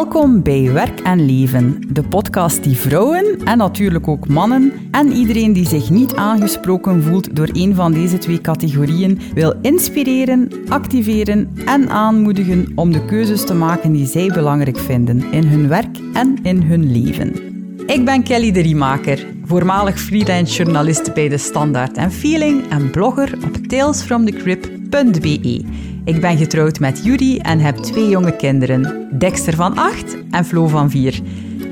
Welkom bij Werk en Leven, de podcast die vrouwen en natuurlijk ook mannen en iedereen die zich niet aangesproken voelt door een van deze twee categorieën wil inspireren, activeren en aanmoedigen om de keuzes te maken die zij belangrijk vinden in hun werk en in hun leven. Ik ben Kelly de Riemaker, voormalig freelance journalist bij De Standaard en Feeling en blogger op TalesfromtheCrip.be. Ik ben getrouwd met Judy en heb 2 jonge kinderen, Dexter van 8 en Flo van 4.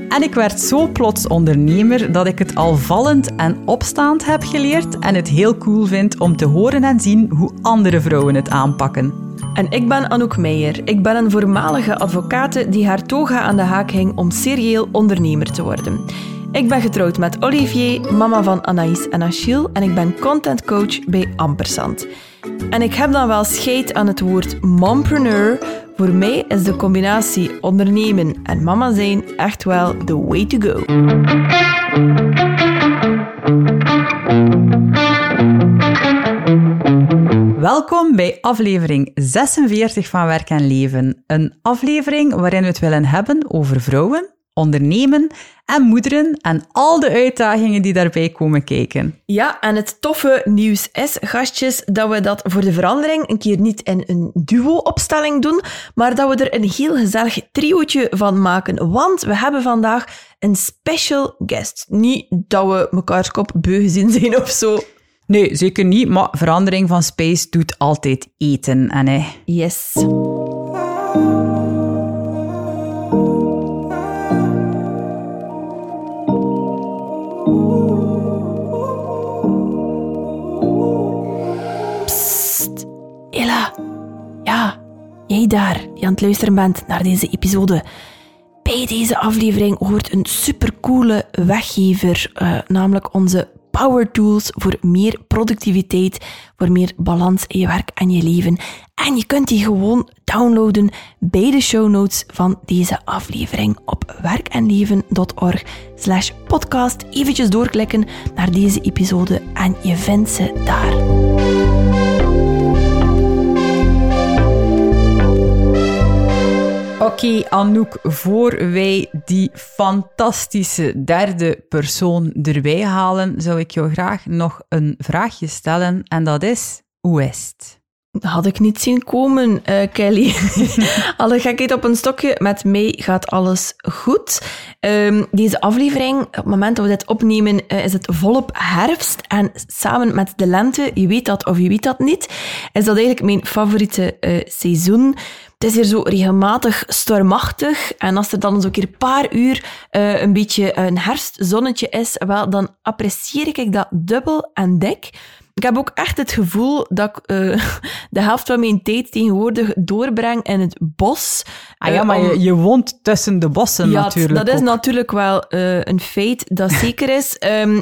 En ik werd zo plots ondernemer dat ik het al vallend en opstaand heb geleerd en het heel cool vind om te horen en zien hoe andere vrouwen het aanpakken. En ik ben Anouk Meijer. Ik ben een voormalige advocate die haar toga aan de haak hing om serieel ondernemer te worden. Ik ben getrouwd met Olivier, mama van Anaïs en Achille, en ik ben contentcoach bij Ampersand. En ik heb dan wel scheid aan het woord mompreneur. Voor mij is de combinatie ondernemen en mama zijn echt wel the way to go. Welkom bij aflevering 46 van Werk en Leven. Een aflevering waarin we het willen hebben over vrouwen, ondernemen en moederen en al de uitdagingen die daarbij komen kijken. Ja, en het toffe nieuws is, gastjes, dat we dat voor de verandering een keer niet in een duo-opstelling doen, maar dat we er een heel gezellig triootje van maken, want we hebben vandaag een special guest. Niet dat we mekaars kop beu gezien zijn of zo. Nee, zeker niet, maar verandering van space doet altijd eten, Anne. Yes. Jij daar, die aan het luisteren bent naar deze episode. Bij deze aflevering hoort een supercoole weggever, namelijk onze Power Tools voor meer productiviteit, voor meer balans in je werk en je leven. En je kunt die gewoon downloaden bij de show notes van deze aflevering op werkenleven.org/podcast. Eventjes doorklikken naar deze episode en je vindt ze daar. Oké, Anouk, voor wij die fantastische derde persoon erbij halen, zou ik jou graag nog een vraagje stellen. En dat is, hoe is het? Dat had ik niet zien komen, Kelly. Alle gekheid op een stokje, met mij gaat alles goed. Deze aflevering, op het moment dat we dit opnemen, is het volop herfst. En samen met de lente, je weet dat of je weet dat niet, is dat eigenlijk mijn favoriete seizoen. Het is hier zo regelmatig stormachtig. En als er dan zo'n keer een paar uur een beetje een herfstzonnetje is, wel, dan apprecieer ik dat dubbel en dik. Ik heb ook echt het gevoel dat ik de helft van mijn tijd tegenwoordig doorbreng in het bos. Maar je woont tussen de bossen, ja, natuurlijk. Ja, dat is natuurlijk wel een feit dat zeker is.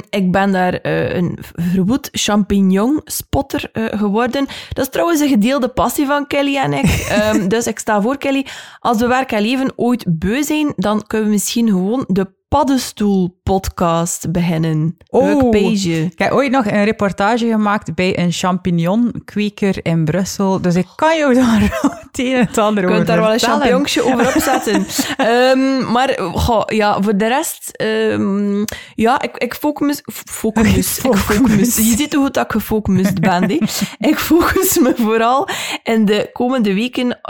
Ik ben daar een verwoed champignon-spotter geworden. Dat is trouwens een gedeelde passie van Kelly en ik. Dus ik sta voor, Kelly. Als we werk en leven ooit beu zijn, dan kunnen we misschien gewoon de paddenstoel-podcast beginnen. Oh, ik heb ooit nog een reportage gemaakt bij een champignonkweker in Brussel, dus ik kan jou daar het een en het ander over vertellen. Je kunt daar wel een champignonje over opzetten. Voor de rest, ik focus. Je ziet hoe goed dat ik gefocust ben. Ik focus me vooral in de komende weken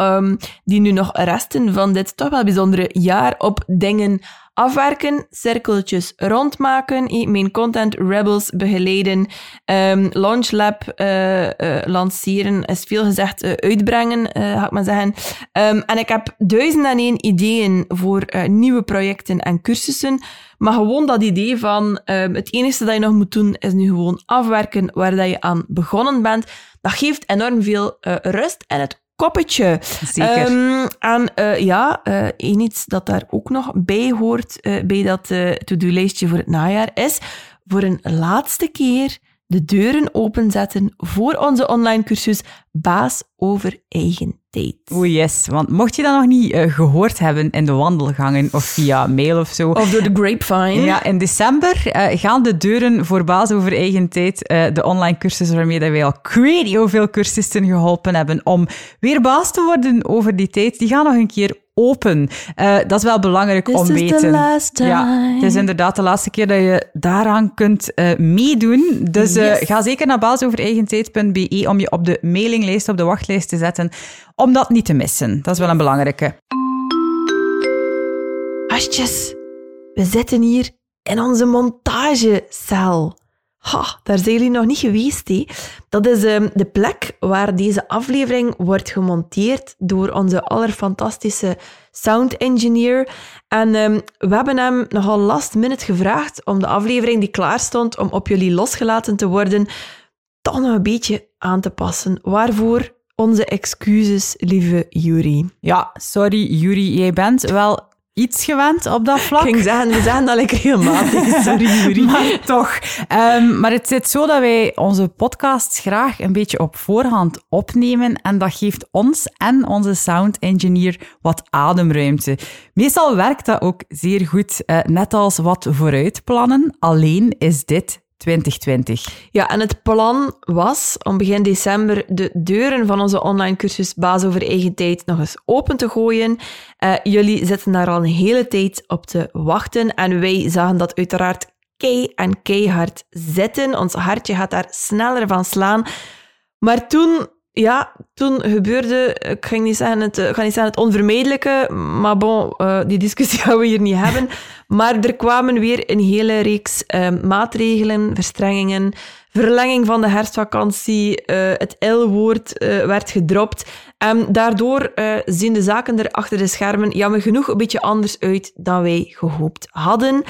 die nu nog resten van dit toch wel bijzondere jaar op dingen afwerken, cirkeltjes rondmaken, mijn content rebels begeleiden, Launchlab lanceren, is veel gezegd uitbrengen, ga ik maar zeggen. En ik heb 1001 ideeën voor nieuwe projecten en cursussen, maar gewoon dat idee van het enige dat je nog moet doen is nu gewoon afwerken waar dat je aan begonnen bent. Dat geeft enorm veel rust en het koppetje. Zeker. En iets dat daar ook nog bij hoort, bij dat to-do-lijstje voor het najaar, is voor een laatste keer de deuren openzetten voor onze online cursus Baas over Eigen Tijd. Oh yes, want mocht je dat nog niet gehoord hebben in de wandelgangen of via mail of zo. Of door de grapevine. Ja, in december gaan de deuren voor Baas over Eigen Tijd, de online cursus waarmee dat wij al ik weet niet hoeveel cursisten geholpen hebben om weer baas te worden over die tijd, die gaan nog een keer open. Dat is wel belangrijk om te weten. Ja, het is inderdaad de laatste keer dat je daaraan kunt meedoen. Dus ga zeker naar baasoverregentijd.be om je op de mailinglijst, op de wachtlijst te zetten, om dat niet te missen. Dat is wel een belangrijke. Hasjes, we zitten hier in onze montagecel. Ha, daar zijn jullie nog niet geweest, hé. Dat is de plek waar deze aflevering wordt gemonteerd door onze allerfantastische sound engineer. En we hebben hem nogal last minute gevraagd om de aflevering die klaar stond om op jullie losgelaten te worden, toch nog een beetje aan te passen. Waarvoor onze excuses, lieve Jury. Ja, sorry Jury, jij bent wel iets gewend op dat vlak. Ik ging zeggen, we zeggen dat ik regelmatig. Sorry, Jury. Maar toch. Maar het zit zo dat wij onze podcasts graag een beetje op voorhand opnemen en dat geeft ons en onze sound engineer wat ademruimte. Meestal werkt dat ook zeer goed, net als wat vooruitplannen. Alleen is dit 2020. Ja, en het plan was om begin december de deuren van onze online cursus Baas over Eigen Tijd nog eens open te gooien. Jullie zitten daar al een hele tijd op te wachten en wij zagen dat uiteraard keihard zitten. Ons hartje gaat daar sneller van slaan. Maar toen gebeurde, ik ga niet zeggen het onvermijdelijke, maar bon, die discussie gaan we hier niet hebben. Maar er kwamen weer een hele reeks maatregelen, verstrengingen, verlenging van de herfstvakantie, het L-woord werd gedropt. Daardoor zien de zaken er achter de schermen jammer genoeg een beetje anders uit dan wij gehoopt hadden.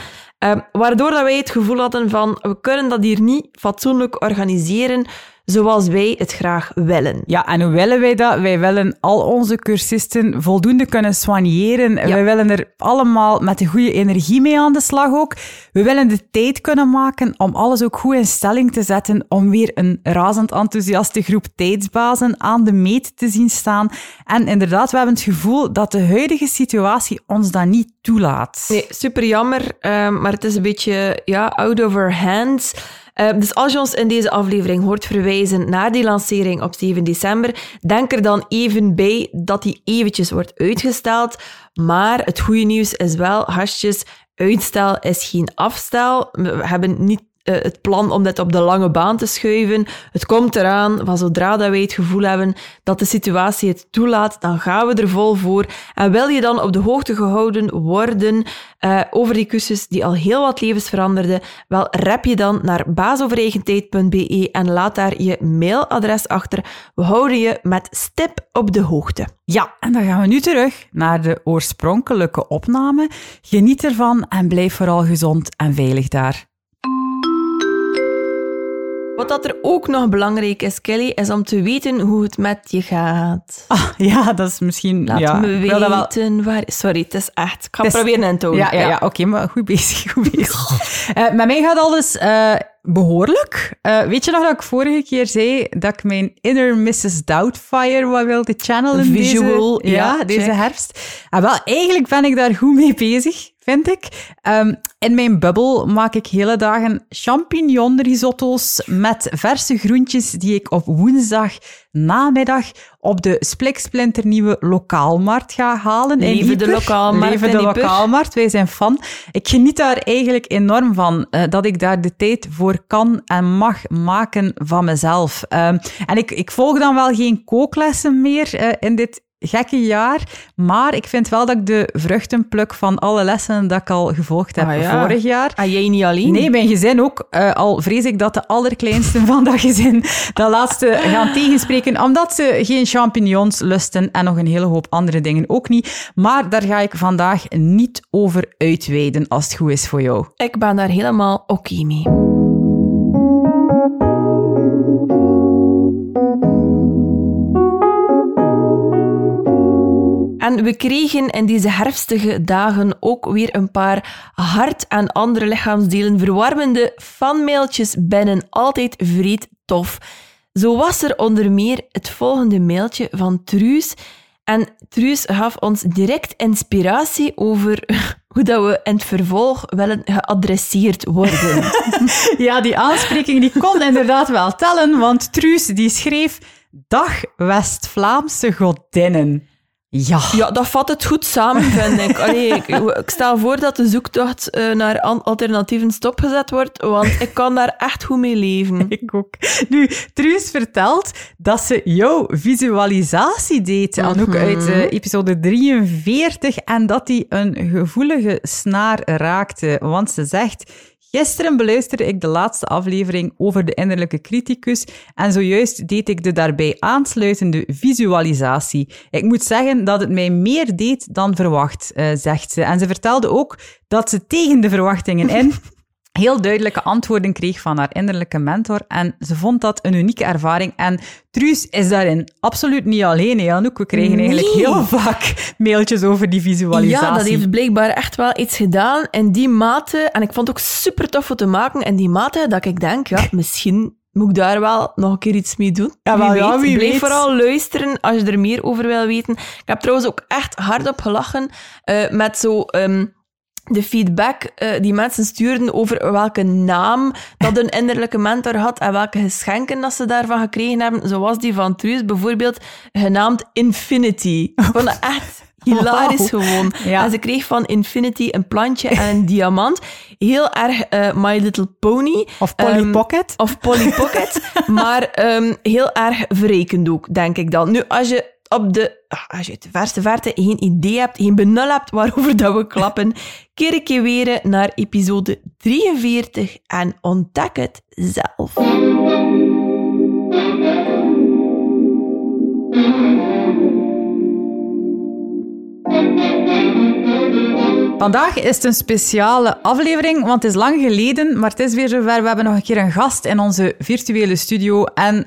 Waardoor dat wij het gevoel hadden van, we kunnen dat hier niet fatsoenlijk organiseren zoals wij het graag willen. Ja, en hoe willen wij dat? Wij willen al onze cursisten voldoende kunnen soigneren. Ja. Wij willen er allemaal met de goede energie mee aan de slag ook. We willen de tijd kunnen maken om alles ook goed in stelling te zetten, om weer een razend enthousiaste groep tijdsbazen aan de meet te zien staan. En inderdaad, we hebben het gevoel dat de huidige situatie ons dat niet toelaat. Nee, super jammer, maar het is een beetje out of our hands. Dus als je ons in deze aflevering hoort verwijzen naar die lancering op 7 december, denk er dan even bij dat die eventjes wordt uitgesteld. Maar het goede nieuws is wel, hasjes, uitstel is geen afstel. We hebben niet het plan om dit op de lange baan te schuiven. Het komt eraan, van zodra dat wij het gevoel hebben dat de situatie het toelaat, dan gaan we er vol voor. En wil je dan op de hoogte gehouden worden over die cursus die al heel wat levens veranderde, wel rep je dan naar baasoverregentijd.be en laat daar je mailadres achter. We houden je met stip op de hoogte. Ja, en dan gaan we nu terug naar de oorspronkelijke opname. Geniet ervan en blijf vooral gezond en veilig daar. Wat dat er ook nog belangrijk is, Kelly, is om te weten hoe het met je gaat. Ah, ja, dat is misschien... Laat me weten waar... Sorry, het is echt... Ik ga het proberen aan te houden. Ja. Oké, maar goed bezig. Met mij gaat alles behoorlijk. Weet je nog dat ik vorige keer zei dat ik mijn inner Mrs. Doubtfire wat wilde channelen? Visual, deze herfst. En wel, eigenlijk ben ik daar goed mee bezig, vind ik. In mijn bubbel maak ik hele dagen champignonrisotto's met verse groentjes die ik op woensdag namiddag op de spliksplinternieuwe lokaalmarkt ga halen. Leven de lokaalmarkt. Wij zijn fan. Ik geniet daar eigenlijk enorm van, dat ik daar de tijd voor kan en mag maken van mezelf. En ik volg dan wel geen kooklessen meer in dit gekke jaar, maar ik vind wel dat ik de vruchten pluk van alle lessen dat ik al gevolgd heb vorig jaar. En jij niet alleen? Nee, mijn gezin ook. Al vrees ik dat de allerkleinsten van dat gezin dat laatste gaan tegenspreken, omdat ze geen champignons lusten en nog een hele hoop andere dingen ook niet. Maar daar ga ik vandaag niet over uitweiden, als het goed is voor jou. Ik ben daar helemaal oké mee. En we kregen in deze herfstige dagen ook weer een paar hart- en andere lichaamsdelen verwarmende fanmailtjes binnen. Altijd vreed tof. Zo was er onder meer het volgende mailtje van Truus. En Truus gaf ons direct inspiratie over hoe dat we in het vervolg willen geadresseerd worden. Ja, die aanspreking die kon inderdaad wel tellen, want Truus die schreef: Dag West-Vlaamse godinnen. Ja. Ja, dat vat het goed samen, vind ik. Allee, ik stel voor dat de zoektocht naar alternatieven stopgezet wordt, want ik kan daar echt goed mee leven. Ik ook. Nu, Truus vertelt dat ze jouw visualisatie deed, Anouk, uit episode 43, en dat die een gevoelige snaar raakte. Want ze zegt... Gisteren beluisterde ik de laatste aflevering over de innerlijke criticus en zojuist deed ik de daarbij aansluitende visualisatie. Ik moet zeggen dat het mij meer deed dan verwacht, zegt ze. En ze vertelde ook dat ze tegen de verwachtingen in heel duidelijke antwoorden kreeg van haar innerlijke mentor en ze vond dat een unieke ervaring. En Truus is daarin absoluut niet alleen, hè, Anouk. We kregen eigenlijk heel vaak mailtjes over die visualisatie. Ja, dat heeft blijkbaar echt wel iets gedaan. En die mate, en ik vond het ook super tof om te maken, en die mate dat ik denk, ja, misschien moet ik daar wel nog een keer iets mee doen. Ja, wel, wie weet. Vooral luisteren als je er meer over wil weten. Ik heb trouwens ook echt hardop gelachen met zo... de feedback die mensen stuurden over welke naam dat een innerlijke mentor had en welke geschenken dat ze daarvan gekregen hebben, zoals die van Truus bijvoorbeeld, genaamd Infinity. Ik vond dat echt hilarisch gewoon. Ja. En ze kreeg van Infinity een plantje en een diamant. Heel erg My Little Pony. Of Polly Pocket. Maar heel erg verrekend ook, denk ik dan. Nu, als je uit de verste verte geen idee hebt, geen benul hebt waarover dat we klappen, keer een keer weer naar episode 43 en ontdek het zelf. Vandaag is het een speciale aflevering, want het is lang geleden, maar het is weer zover. We hebben nog een keer een gast in onze virtuele studio. En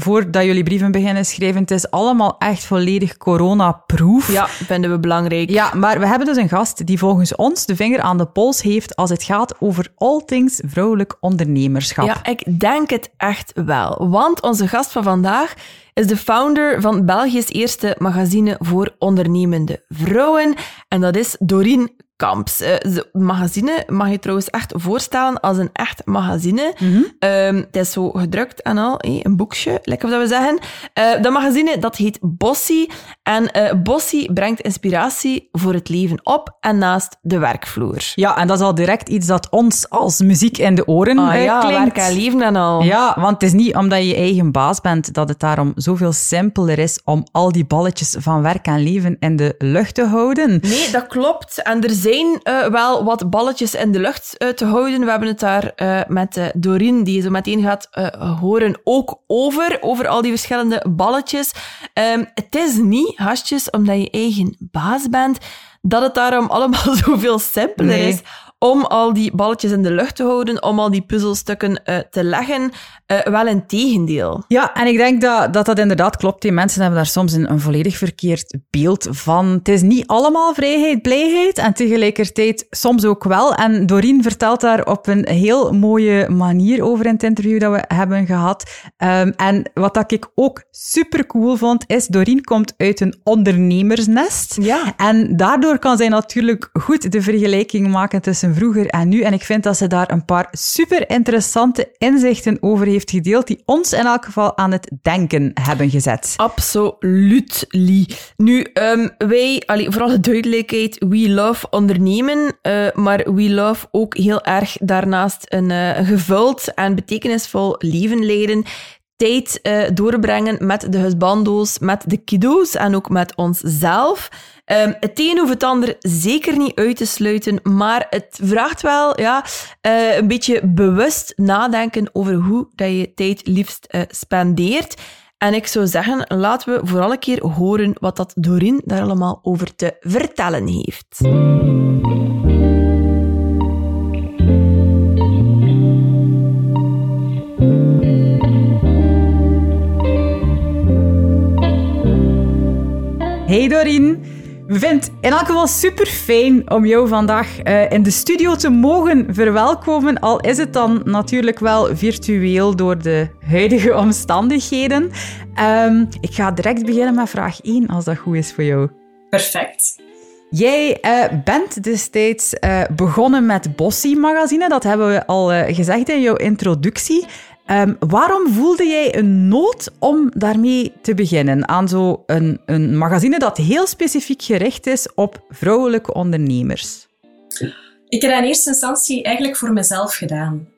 voordat jullie brieven beginnen schrijven, het is allemaal echt volledig coronaproof. Ja, vinden we belangrijk. Ja, maar we hebben dus een gast die volgens ons de vinger aan de pols heeft als het gaat over all things vrouwelijk ondernemerschap. Ja, ik denk het echt wel. Want onze gast van vandaag... is de founder van België's eerste magazine voor ondernemende vrouwen. En dat is Dorien Kamps. Het magazine mag je trouwens echt voorstellen als een echt magazine. Het is zo gedrukt en al, een boekje, lekker dat we zeggen. Dat magazine dat heet Bossy. En Bossy brengt inspiratie voor het leven op en naast de werkvloer. Ja, en dat is al direct iets dat ons als muziek in de oren klinkt. Werk en leven en al. Ja, want het is niet omdat je je eigen baas bent dat het daarom zoveel simpeler is om al die balletjes van werk en leven in de lucht te houden. Nee, dat klopt. En er zijn wel wat balletjes in de lucht te houden. We hebben het daar met Dorien, die je zo meteen gaat horen, ook over al die verschillende balletjes. Het is niet, hasjes, omdat je eigen baas bent, dat het daarom allemaal zoveel simpeler is om al die balletjes in de lucht te houden, om al die puzzelstukken te leggen. Wel een tegendeel. Ja, en ik denk dat inderdaad klopt. Die mensen hebben daar soms een volledig verkeerd beeld van. Het is niet allemaal vrijheid, blijheid en tegelijkertijd soms ook wel. En Dorien vertelt daar op een heel mooie manier over in het interview dat we hebben gehad. En wat ik ook supercool vond, is Dorien komt uit een ondernemersnest. Ja. En daardoor kan zij natuurlijk goed de vergelijking maken tussen vroeger en nu. En ik vind dat ze daar een paar super interessante inzichten over heeft gedeeld, die ons in elk geval aan het denken hebben gezet. Absoluut. Nu, wij, vooral de duidelijkheid, we love ondernemen, maar we love ook heel erg daarnaast een gevuld en betekenisvol leven leiden. Tijd doorbrengen met de husbando's, met de kiddo's en ook met onszelf. Het een hoeft het ander zeker niet uit te sluiten, maar het vraagt wel een beetje bewust nadenken over hoe dat je tijd liefst spendeert. En ik zou zeggen, laten we vooral een keer horen wat dat Dorien daar allemaal over te vertellen heeft. Hey Dorien, we vinden het in elk geval super fijn om jou vandaag in de studio te mogen verwelkomen. Al is het dan natuurlijk wel virtueel door de huidige omstandigheden. Ik ga direct beginnen met vraag 1, als dat goed is voor jou. Perfect. Jij bent destijds begonnen met Bossy magazine. Dat hebben we al gezegd in jouw introductie. Waarom voelde jij een nood om daarmee te beginnen? Aan zo'n magazine dat heel specifiek gericht is op vrouwelijke ondernemers. Ik heb dat in eerste instantie eigenlijk voor mezelf gedaan.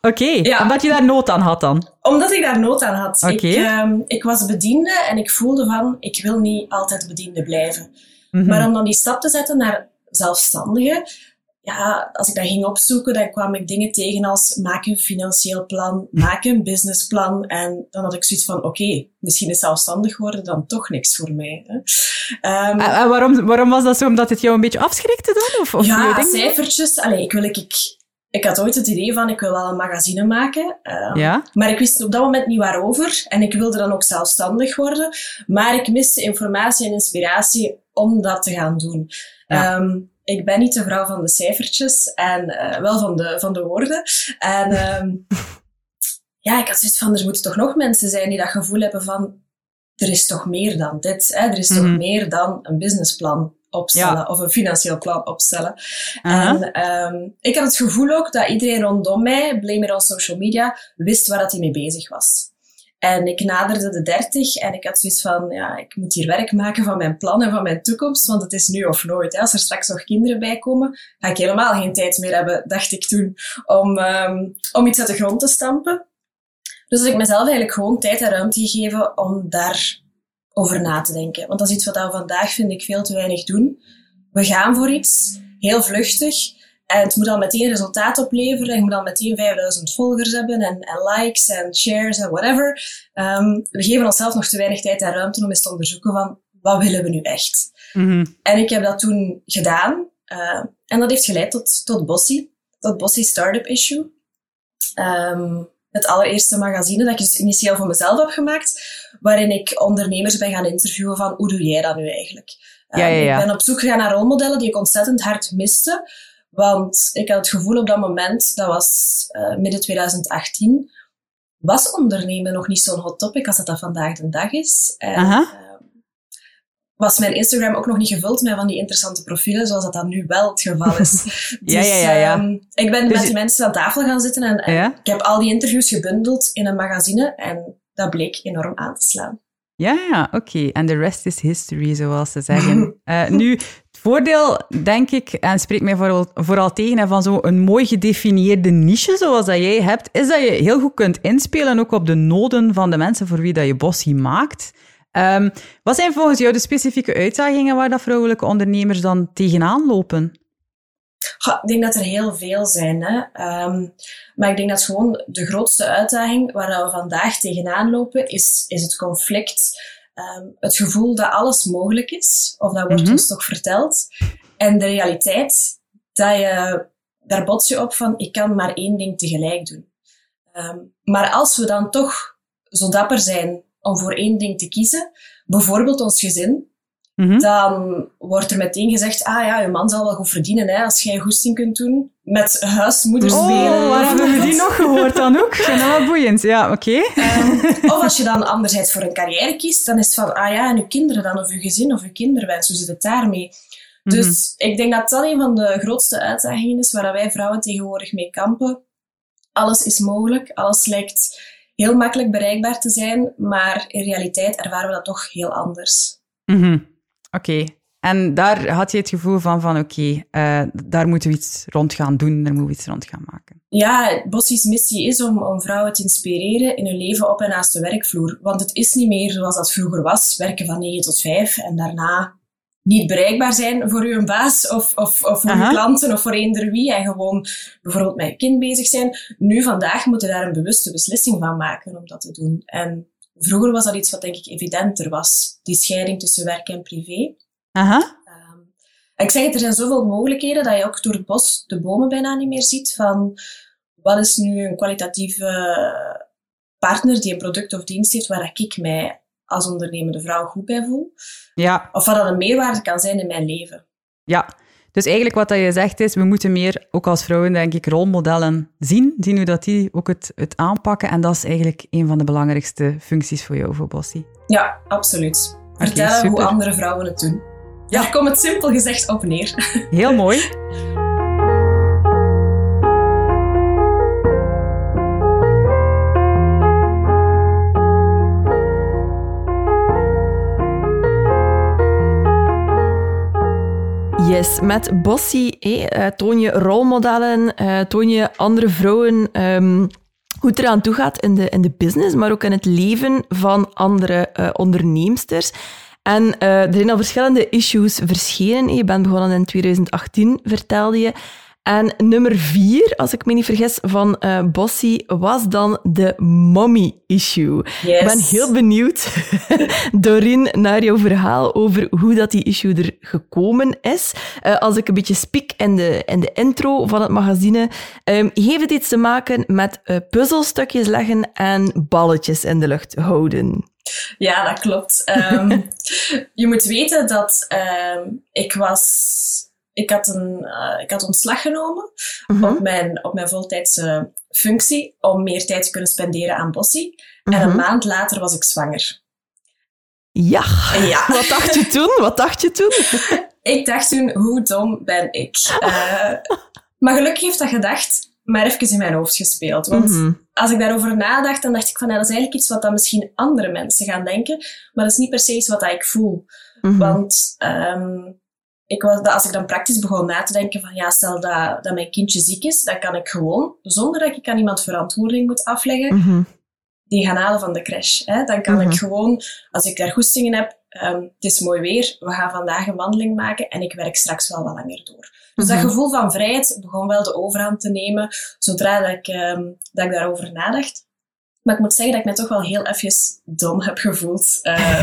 Oké. Ja. Omdat je daar nood aan had dan? Omdat ik daar nood aan had. Okay. Ik was bediende en ik voelde van, ik wil niet altijd bediende blijven. Mm-hmm. Maar om dan die stap te zetten naar zelfstandigen... Ja, als ik dat ging opzoeken, dan kwam ik dingen tegen als maak een financieel plan, maak een businessplan. En dan had ik zoiets van, oké, misschien is zelfstandig worden dan toch niks voor mij. Hè. Waarom was dat zo? Omdat het jou een beetje afschrikte dan? Of ja, cijfertjes. Allee, ik had ooit het idee van, ik wil wel een magazine maken. Maar ik wist op dat moment niet waarover. En ik wilde dan ook zelfstandig worden. Maar ik miste informatie en inspiratie om dat te gaan doen. Ja. Ik ben niet de vrouw van de cijfertjes en wel van de woorden. En ik had zoiets van, er moeten toch nog mensen zijn die dat gevoel hebben van, er is toch meer dan dit. Hè? Er is toch meer dan een businessplan opstellen of een financieel plan opstellen. Uh-huh. En ik had het gevoel ook dat iedereen rondom mij, blijkbaar op social media, wist waar dat hij mee bezig was. En ik naderde de 30 en ik had zoiets van, ja, ik moet hier werk maken van mijn plannen, van mijn toekomst, want het is nu of nooit. Hè. Als er straks nog kinderen bij komen, ga ik helemaal geen tijd meer hebben, dacht ik toen, om iets uit de grond te stampen. Dus heb ik mezelf eigenlijk gewoon tijd en ruimte gegeven om daarover na te denken. Want dat is iets wat we vandaag, vind ik, veel te weinig doen. We gaan voor iets, heel vluchtig, en het moet al meteen resultaat opleveren. Je moet al meteen 5000 volgers hebben en likes en shares en whatever. We geven onszelf nog te weinig tijd en ruimte om eens te onderzoeken van wat willen we nu echt. Mm-hmm. En ik heb dat toen gedaan. En dat heeft geleid tot Bossy. Tot Bossy Startup Issue. Het allereerste magazine dat ik dus initieel voor mezelf heb gemaakt. Waarin ik ondernemers ben gaan interviewen van hoe doe jij dat nu eigenlijk? Ik ben op zoek gegaan naar rolmodellen die ik ontzettend hard miste. Want ik had het gevoel op dat moment, dat was midden 2018, was ondernemen nog niet zo'n hot topic als dat vandaag de dag is. En was mijn Instagram ook nog niet gevuld met van die interessante profielen, zoals dat nu wel het geval is. Ik ben met die mensen aan tafel gaan zitten en ik heb al die interviews gebundeld in een magazine en dat bleek enorm aan te slaan. Oké. En the rest is history, zoals ze zeggen. Nu, het voordeel, denk ik, en spreek mij vooral tegen, van zo'n mooi gedefinieerde niche zoals dat jij hebt, is dat je heel goed kunt inspelen ook op de noden van de mensen voor wie dat je Bossy maakt. Wat zijn volgens jou de specifieke uitdagingen waar dat vrouwelijke ondernemers dan tegenaan lopen? Ik denk dat er heel veel zijn. Hè. Maar ik denk dat gewoon de grootste uitdaging waar we vandaag tegenaan lopen, is het conflict. Het gevoel dat alles mogelijk is, of dat wordt ons toch verteld. En de realiteit, daar bots je op van, ik kan maar één ding tegelijk doen. Maar als we dan toch zo dapper zijn om voor één ding te kiezen, bijvoorbeeld ons gezin, dan wordt er meteen gezegd, je man zal wel goed verdienen, hè, als jij goesting kunt doen met huismoeders spelen. Waar hebben we die nog gehoord dan ook? Nou, boeiend. Ja, oké. Of als je dan anderzijds voor een carrière kiest, dan is het van, en uw kinderen dan, of uw gezin, of uw kinderwens, hoe zit het daarmee? Mm-hmm. Dus ik denk dat dat een van de grootste uitdagingen is waar wij vrouwen tegenwoordig mee kampen. Alles is mogelijk, alles lijkt heel makkelijk bereikbaar te zijn, maar in realiteit ervaren we dat toch heel anders. Mhm. Oké. En daar had je het gevoel van daar moeten we iets rond gaan doen, daar moeten we iets rond gaan maken. Ja, Bossy's missie is om vrouwen te inspireren in hun leven op en naast de werkvloer. Want het is niet meer zoals dat vroeger was, werken van 9 tot 5 en daarna niet bereikbaar zijn voor uw baas of voor uw klanten of voor eender wie en gewoon bijvoorbeeld met je kind bezig zijn. Nu, vandaag, moeten we daar een bewuste beslissing van maken om dat te doen. En vroeger was dat iets wat, denk ik, evidenter was. Die scheiding tussen werk en privé. Ik zeg het, er zijn zoveel mogelijkheden dat je ook door het bos de bomen bijna niet meer ziet. Van, wat is nu een kwalitatieve partner die een product of dienst heeft waar ik mij als ondernemende vrouw goed bij voel? Ja. Of wat dat een meerwaarde kan zijn in mijn leven? Ja. Dus eigenlijk wat je zegt is, we moeten meer, ook als vrouwen denk ik, rolmodellen zien hoe dat die ook het aanpakken. En dat is eigenlijk een van de belangrijkste functies voor jou, voor Bossy. Ja, absoluut. Vertellen hoe andere vrouwen het doen. Ja. Daar komt het simpel gezegd op neer. Heel mooi. is. Met Bossy toon je rolmodellen, toon je andere vrouwen hoe het eraan toe gaat in de business, maar ook in het leven van andere onderneemsters. En er zijn al verschillende issues verschenen. Je bent begonnen in 2018, vertelde je. En nummer 4, als ik me niet vergis, van Bossy was dan de mommy issue. Yes. Ik ben heel benieuwd, Dorien, naar jouw verhaal over hoe dat die issue er gekomen is. Als ik een beetje spiek in de intro van het magazine, heeft het iets te maken met puzzelstukjes leggen en balletjes in de lucht houden. Ja, dat klopt. Je moet weten dat ik had ontslag genomen op mijn voltijdse functie om meer tijd te kunnen spenderen aan Bossy. En een maand later was ik zwanger. Ja. Wat dacht je toen? Ik dacht toen, hoe dom ben ik? Maar gelukkig heeft dat gedacht maar even in mijn hoofd gespeeld. Want als ik daarover nadacht, dan dacht ik van, dat is eigenlijk iets wat dan misschien andere mensen gaan denken, maar dat is niet per se iets wat ik voel. Want... als ik dan praktisch begon na te denken van ja, stel dat mijn kindje ziek is, dan kan ik gewoon, zonder dat ik aan iemand verantwoording moet afleggen, die gaan halen van de crash. Hè? Dan kan ik gewoon, als ik daar goesting in heb, het is mooi weer, we gaan vandaag een wandeling maken en ik werk straks wel wat langer door. Dus dat gevoel van vrijheid begon wel de overhand te nemen, zodra dat ik daarover nadacht. Maar ik moet zeggen dat ik me toch wel heel even dom heb gevoeld.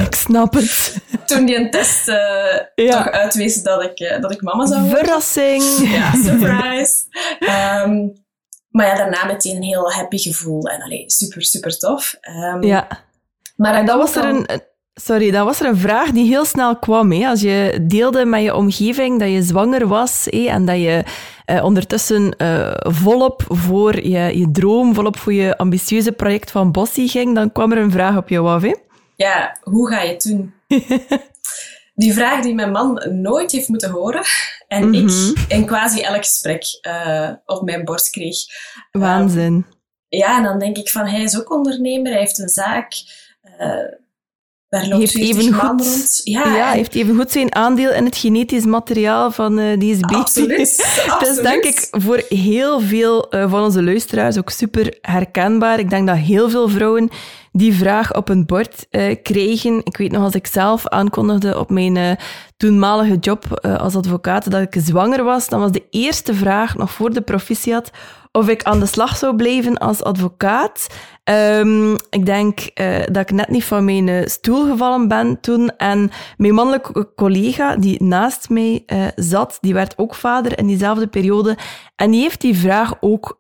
Ik snap het. Toen die een test toch uitwees dat ik mama zou worden. Verrassing! Ja, surprise! Maar ja, daarna meteen een heel happy gevoel. En allee, super, super tof. Maar en dan was er een vraag die heel snel kwam. Hè? Als je deelde met je omgeving dat je zwanger was en dat je ondertussen volop voor je droom, volop voor je ambitieuze project van Bossy ging, dan kwam er een vraag op jou af. Hè? Ja, hoe ga je het doen? Die vraag die mijn man nooit heeft moeten horen en ik in quasi elk gesprek op mijn borst kreeg. Waanzin. En dan denk ik van, hij is ook ondernemer, hij heeft een zaak... Daar loopt rond. Ja, heeft evengoed zijn aandeel in het genetisch materiaal van deze baby. Absoluut. Dat is denk ik voor heel veel van onze luisteraars ook super herkenbaar. Ik denk dat heel veel vrouwen die vraag op een bord kregen. Ik weet nog, als ik zelf aankondigde op mijn toenmalige job als advocaat dat ik zwanger was, dan was de eerste vraag, nog voor de proficiat, of ik aan de slag zou blijven als advocaat. Ik denk dat ik net niet van mijn stoel gevallen ben toen. En mijn mannelijke collega, die naast mij zat, die werd ook vader in diezelfde periode. En die heeft die vraag ook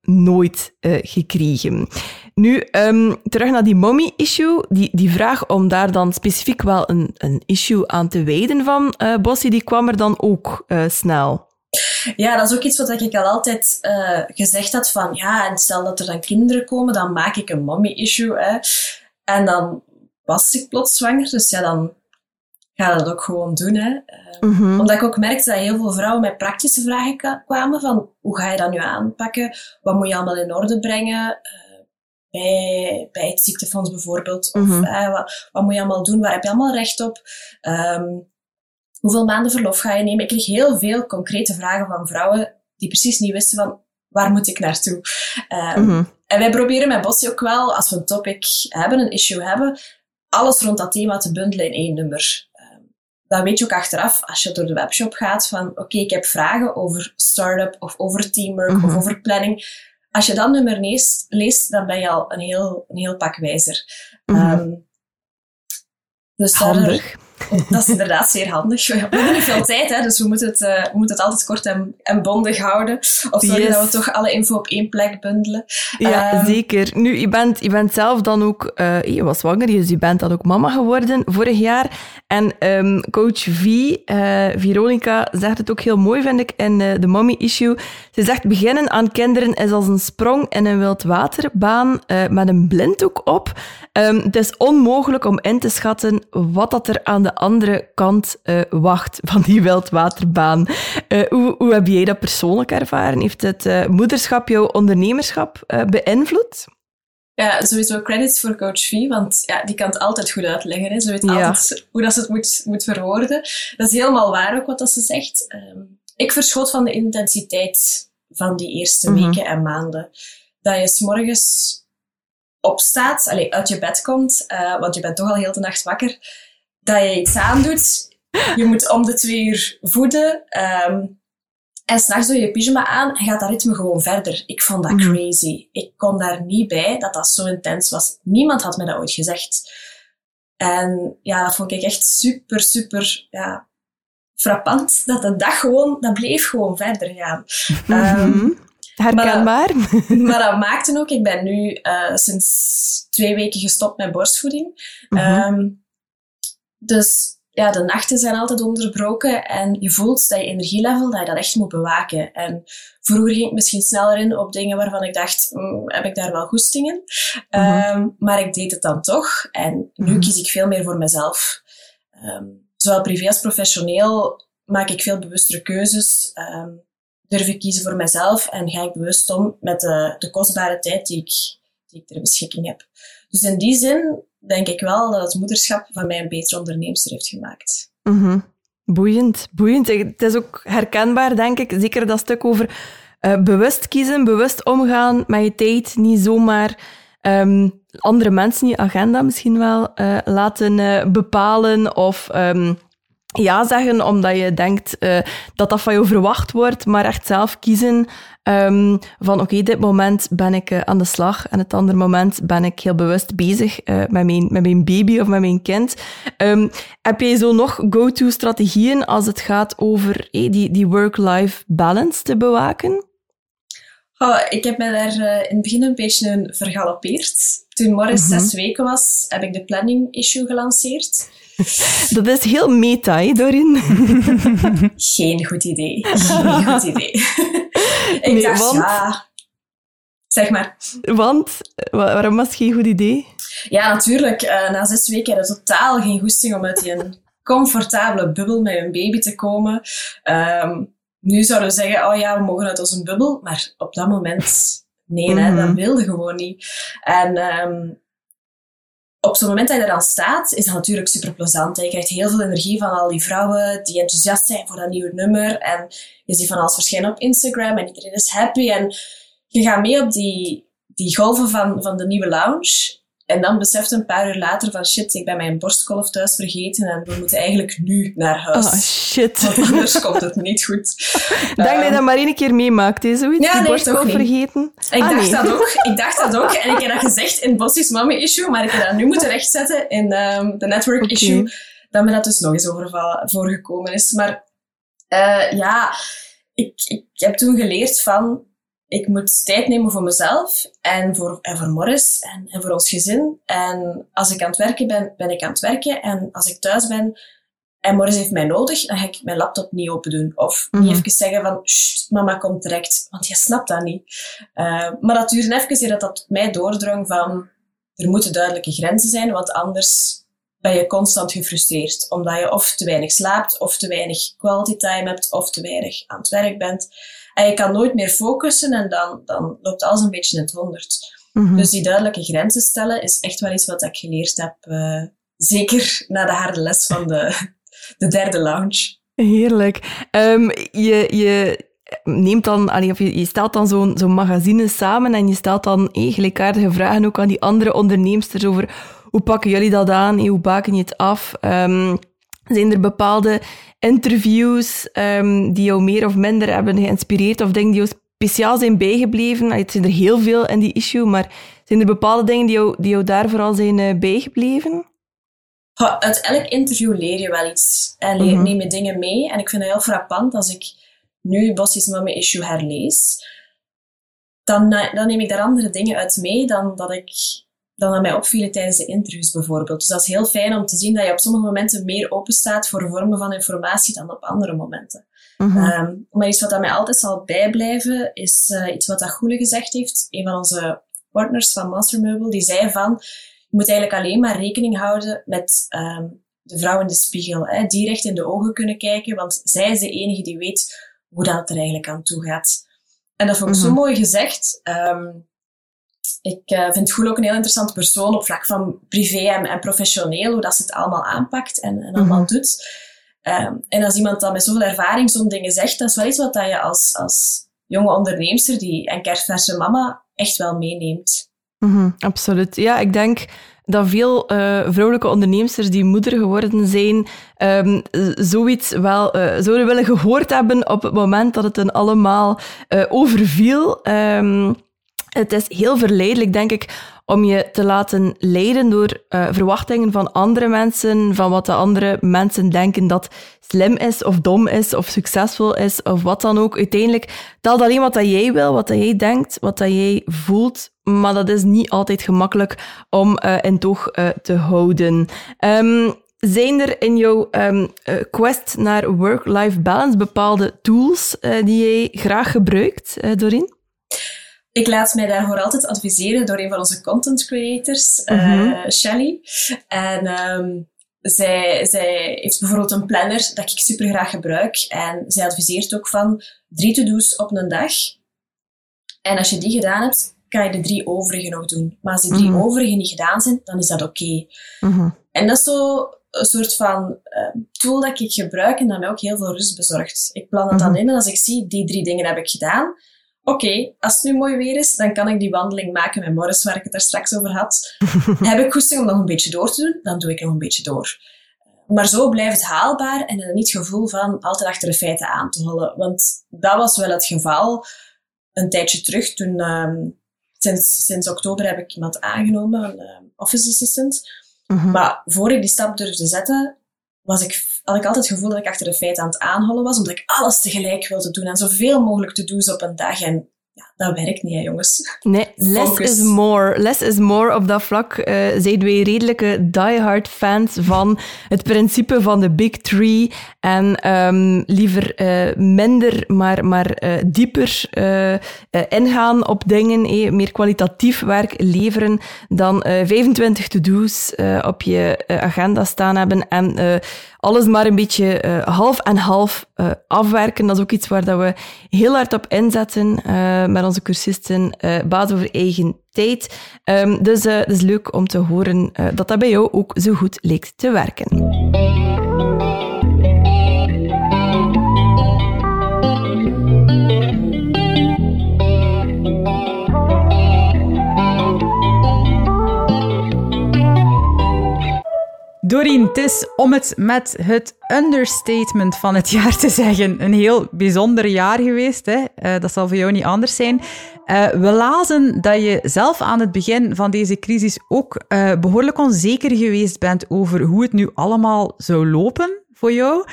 nooit gekregen. Nu, terug naar die mommy-issue. Die vraag om daar dan specifiek wel een issue aan te wijden van Bossy, die kwam er dan ook snel. Ja, dat is ook iets wat ik al altijd gezegd had van ja, en stel dat er dan kinderen komen, dan maak ik een mommy-issue. Hè. En dan was ik plots zwanger, dus ja, dan ga ik dat ook gewoon doen. Hè. Omdat ik ook merkte dat heel veel vrouwen met praktische vragen kwamen van hoe ga je dat nu aanpakken? Wat moet je allemaal in orde brengen? Bij het ziektefonds bijvoorbeeld. Of wat moet je allemaal doen? Waar heb je allemaal recht op? Hoeveel maanden verlof ga je nemen? Ik kreeg heel veel concrete vragen van vrouwen die precies niet wisten van waar moet ik naartoe? En wij proberen met Bossy ook wel, als we een topic hebben, een issue hebben, alles rond dat thema te bundelen in 1 nummer. Dan weet je ook achteraf, als je door de webshop gaat, van oké, ik heb vragen over start-up of over teamwork of over planning. Als je dat nummer leest, dan ben je al een heel pak wijzer. Dus handig. Dat is inderdaad zeer handig. We hebben niet veel tijd, hè, dus we moeten het altijd kort en bondig houden. Of zorgen dat we toch alle info op 1 plek bundelen. Ja, zeker. Nu, je bent zelf dan ook... je was zwanger, dus je bent dan ook mama geworden vorig jaar. En coach V, Veronica, zegt het ook heel mooi, vind ik, in de mommy issue. Ze zegt, beginnen aan kinderen is als een sprong in een wildwaterbaan met een blinddoek op. Het is onmogelijk om in te schatten wat dat er aan de andere kant wacht van die wildwaterbaan. Hoe heb jij dat persoonlijk ervaren? Heeft het moederschap jouw ondernemerschap beïnvloed? Ja, sowieso credits voor Coach V, want ja, die kan het altijd goed uitleggen. Hè. Ze weet altijd hoe dat ze het moet verwoorden. Dat is helemaal waar ook wat dat ze zegt. Ik verschoot van de intensiteit van die eerste weken en maanden. Dat je 's morgens opstaat, uit je bed komt, want je bent toch al heel de nacht wakker, dat je iets aandoet. Je moet om de 2 uur voeden. En s'nachts doe je pyjama aan en gaat dat ritme gewoon verder. Ik vond dat crazy. Ik kon daar niet bij dat dat zo intens was. Niemand had me dat ooit gezegd. En ja, dat vond ik echt super, super frappant. Dat de dag gewoon, dat bleef gewoon verder gaan. Herkenbaar. Maar dat maakte ook, ik ben nu sinds 2 weken gestopt met borstvoeding. Dus... ja, de nachten zijn altijd onderbroken en je voelt dat je energielevel, dat je dat echt moet bewaken. En vroeger ging ik misschien sneller in op dingen waarvan ik dacht, heb ik daar wel goestingen? Maar ik deed het dan toch. En nu kies ik veel meer voor mezelf. Zowel privé als professioneel maak ik veel bewustere keuzes. Durf ik kiezen voor mezelf en ga ik bewust om met de kostbare tijd die ik ter beschikking heb. Dus in die zin... denk ik wel dat het moederschap van mij een betere onderneemster heeft gemaakt. Boeiend. Het is ook herkenbaar, denk ik. Zeker dat stuk over bewust kiezen, bewust omgaan met je tijd. Niet zomaar andere mensen je agenda misschien wel laten bepalen of ja zeggen, omdat je denkt dat dat van jou verwacht wordt, maar echt zelf kiezen van oké, dit moment ben ik aan de slag en het andere moment ben ik heel bewust bezig met mijn baby of met mijn kind. Heb jij zo nog go-to-strategieën als het gaat over die work-life balance te bewaken? Oh, ik heb me daar in het begin een beetje in vergalopeerd. Toen Morris 6 weken was, heb ik de planning-issue gelanceerd. Dat is heel meta, hè, Dorien? Geen goed idee. Ik dacht, zeg maar. Want? Waarom was het geen goed idee? Ja, natuurlijk. Na 6 weken had ik totaal geen goesting om uit die comfortabele bubbel met een baby te komen. Nu zouden we zeggen, we mogen uit onze bubbel. Maar op dat moment, nee, hè, dat wilde gewoon niet. En... op zo'n moment dat je er dan staat, is dat natuurlijk super plezant. Je krijgt heel veel energie van al die vrouwen die enthousiast zijn voor dat nieuwe nummer. En je ziet van alles verschijnen op Instagram en iedereen is happy. En je gaat mee op die golven van de nieuwe lounge. En dan beseft een paar uur later van shit, ik ben mijn borstkolf thuis vergeten en we moeten eigenlijk nu naar huis. Oh shit. Want anders komt het niet goed. Denk dat je dat maar 1 keer meemaakt, hè, zoiets? Ja, die borstkolf vergeten. Ik dacht dat ook. En ik heb dat gezegd in Bossy's Mommy Issue, maar ik heb dat nu moeten rechtzetten in de Network Issue. Dat me dat dus nog eens voorgekomen is. Maar ik heb toen geleerd van... ik moet tijd nemen voor mezelf en voor Morris en voor ons gezin. En als ik aan het werken ben, ben ik aan het werken. En als ik thuis ben en Morris heeft mij nodig, dan ga ik mijn laptop niet open doen. Of niet even zeggen van, mama komt direct. Want je snapt dat niet. Maar dat duurde even eer dat tot mij doordrong van, er moeten duidelijke grenzen zijn, want anders ben je constant gefrustreerd. Omdat je of te weinig slaapt, of te weinig quality time hebt, of te weinig aan het werk bent. En je kan nooit meer focussen en dan loopt alles een beetje in het honderd. Dus die duidelijke grenzen stellen is echt wel iets wat ik geleerd heb. Zeker na de harde les van de 3e lounge. Heerlijk. Je neemt dan, of je stelt dan zo'n magazine samen en je stelt dan gelijkaardige vragen ook aan die andere onderneemsters over hoe pakken jullie dat aan, hoe baken je het af... zijn er bepaalde interviews die jou meer of minder hebben geïnspireerd of dingen die jou speciaal zijn bijgebleven? Het zijn er heel veel in die issue, maar zijn er bepaalde dingen die jou daar vooral zijn bijgebleven? Uit elk interview leer je wel iets en neem je dingen mee. En ik vind het heel frappant als ik nu Bossy's Mommy Issue herlees. Dan neem ik daar andere dingen uit mee dan dat mij opvielen tijdens de interviews bijvoorbeeld. Dus dat is heel fijn om te zien dat je op sommige momenten meer openstaat voor vormen van informatie dan op andere momenten. Maar iets wat mij altijd zal bijblijven, is iets wat Achille gezegd heeft. Een van onze partners van Mastermeubel, die zei van, je moet eigenlijk alleen maar rekening houden met de vrouw in de spiegel. Hè? Die recht in de ogen kunnen kijken, want zij is de enige die weet hoe dat er eigenlijk aan toe gaat. En dat vond ik zo mooi gezegd. Ik vind Goel ook een heel interessante persoon op vlak van privé en professioneel, hoe dat ze het allemaal aanpakt en allemaal doet. En als iemand dan met zoveel ervaring zo'n dingen zegt, dat is wel iets wat je als jonge onderneemster en kerstverse mama echt wel meeneemt. Mm-hmm, absoluut. Ja, ik denk dat veel vrouwelijke onderneemsters die moeder geworden zijn, zoiets wel zouden willen gehoord hebben op het moment dat het hen allemaal overviel. Het is heel verleidelijk, denk ik, om je te laten leiden door verwachtingen van andere mensen, van wat de andere mensen denken dat slim is, of dom is, of succesvol is, of wat dan ook. Uiteindelijk, tel alleen wat dat jij wil, wat dat jij denkt, wat dat jij voelt, maar dat is niet altijd gemakkelijk om in toog te houden. Zijn er in jouw quest naar work-life balance bepaalde tools die jij graag gebruikt, Dorien? Ik laat mij daarvoor altijd adviseren door een van onze content creators, Shelley. En zij heeft bijvoorbeeld een planner dat ik super graag gebruik. En zij adviseert ook van 3 to-do's op een dag. En als je die gedaan hebt, kan je de 3 overige nog doen. Maar als die 3 overige niet gedaan zijn, dan is dat oké. En dat is zo een soort van tool dat ik gebruik en dat mij ook heel veel rust bezorgt. Ik plan het dan in en als ik zie, die 3 dingen heb ik gedaan. Oké, als het nu mooi weer is, dan kan ik die wandeling maken met Morris, waar ik het daar straks over had. Heb ik goesting om nog een beetje door te doen, dan doe ik nog een beetje door. Maar zo blijft het haalbaar en dan niet het gevoel van altijd achter de feiten aan te hollen. Want dat was wel het geval een tijdje terug. Toen, sinds oktober heb ik iemand aangenomen, een office assistant. Maar voor ik die stap durfde zetten, had ik altijd het gevoel dat ik achter de feiten aan het aanhollen was, omdat ik alles tegelijk wilde doen en zoveel mogelijk to-do's op een dag. En ja, dat werkt niet, hè, jongens. Nee, less is more op dat vlak. Zijn wij redelijke diehard fans van het principe van de Big Three en liever minder, maar dieper ingaan op dingen, meer kwalitatief werk leveren dan 25 to-do's op je agenda staan hebben en alles maar een beetje half en half afwerken. Dat is ook iets waar dat we heel hard op inzetten met onze cursisten Baas over Eigen Tijd. Dus het is leuk om te horen dat bij jou ook zo goed leek te werken. Dorien, het is, om het met het understatement van het jaar te zeggen, een heel bijzonder jaar geweest, hè? Dat zal voor jou niet anders zijn. We lazen dat je zelf aan het begin van deze crisis ook behoorlijk onzeker geweest bent over hoe het nu allemaal zou lopen voor jou.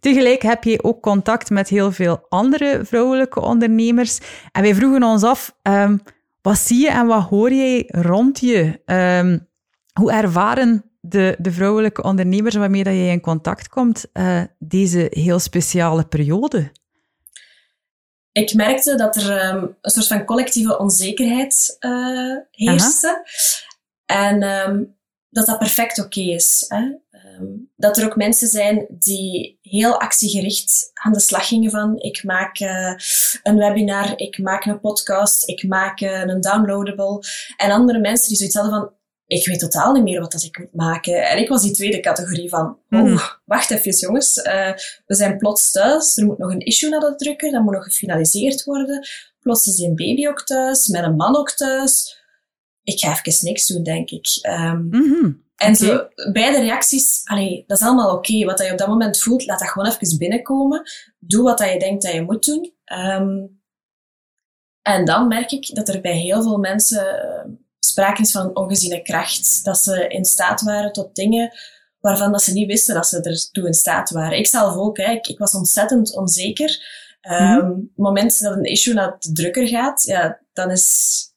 Tegelijk heb je ook contact met heel veel andere vrouwelijke ondernemers. En wij vroegen ons af, wat zie je en wat hoor jij rond je? Hoe ervaren de vrouwelijke ondernemers waarmee dat je in contact komt deze heel speciale periode? Ik merkte dat er een soort van collectieve onzekerheid heerste. Aha. En dat perfect oké is. Hè? Dat er ook mensen zijn die heel actiegericht aan de slag gingen van ik maak een webinar, ik maak een podcast, ik maak een downloadable. En andere mensen die zoiets hadden van ik weet totaal niet meer wat dat ik moet maken. En ik was die tweede categorie van wacht even jongens, we zijn plots thuis, er moet nog een issue naar de drukker, dat moet nog gefinaliseerd worden. Plots is een baby ook thuis, mijn man ook thuis. Ik ga even niks doen, denk ik. En zo, beide reacties, dat is allemaal oké. Wat je op dat moment voelt, laat dat gewoon even binnenkomen. Doe wat je denkt dat je moet doen. En dan merk ik dat er bij heel veel mensen sprake is van ongeziene kracht. Dat ze in staat waren tot dingen waarvan dat ze niet wisten dat ze ertoe in staat waren. Ik zelf ook. Hè. Ik was ontzettend onzeker. Op het moment dat een issue naar de drukker gaat, ja, dan is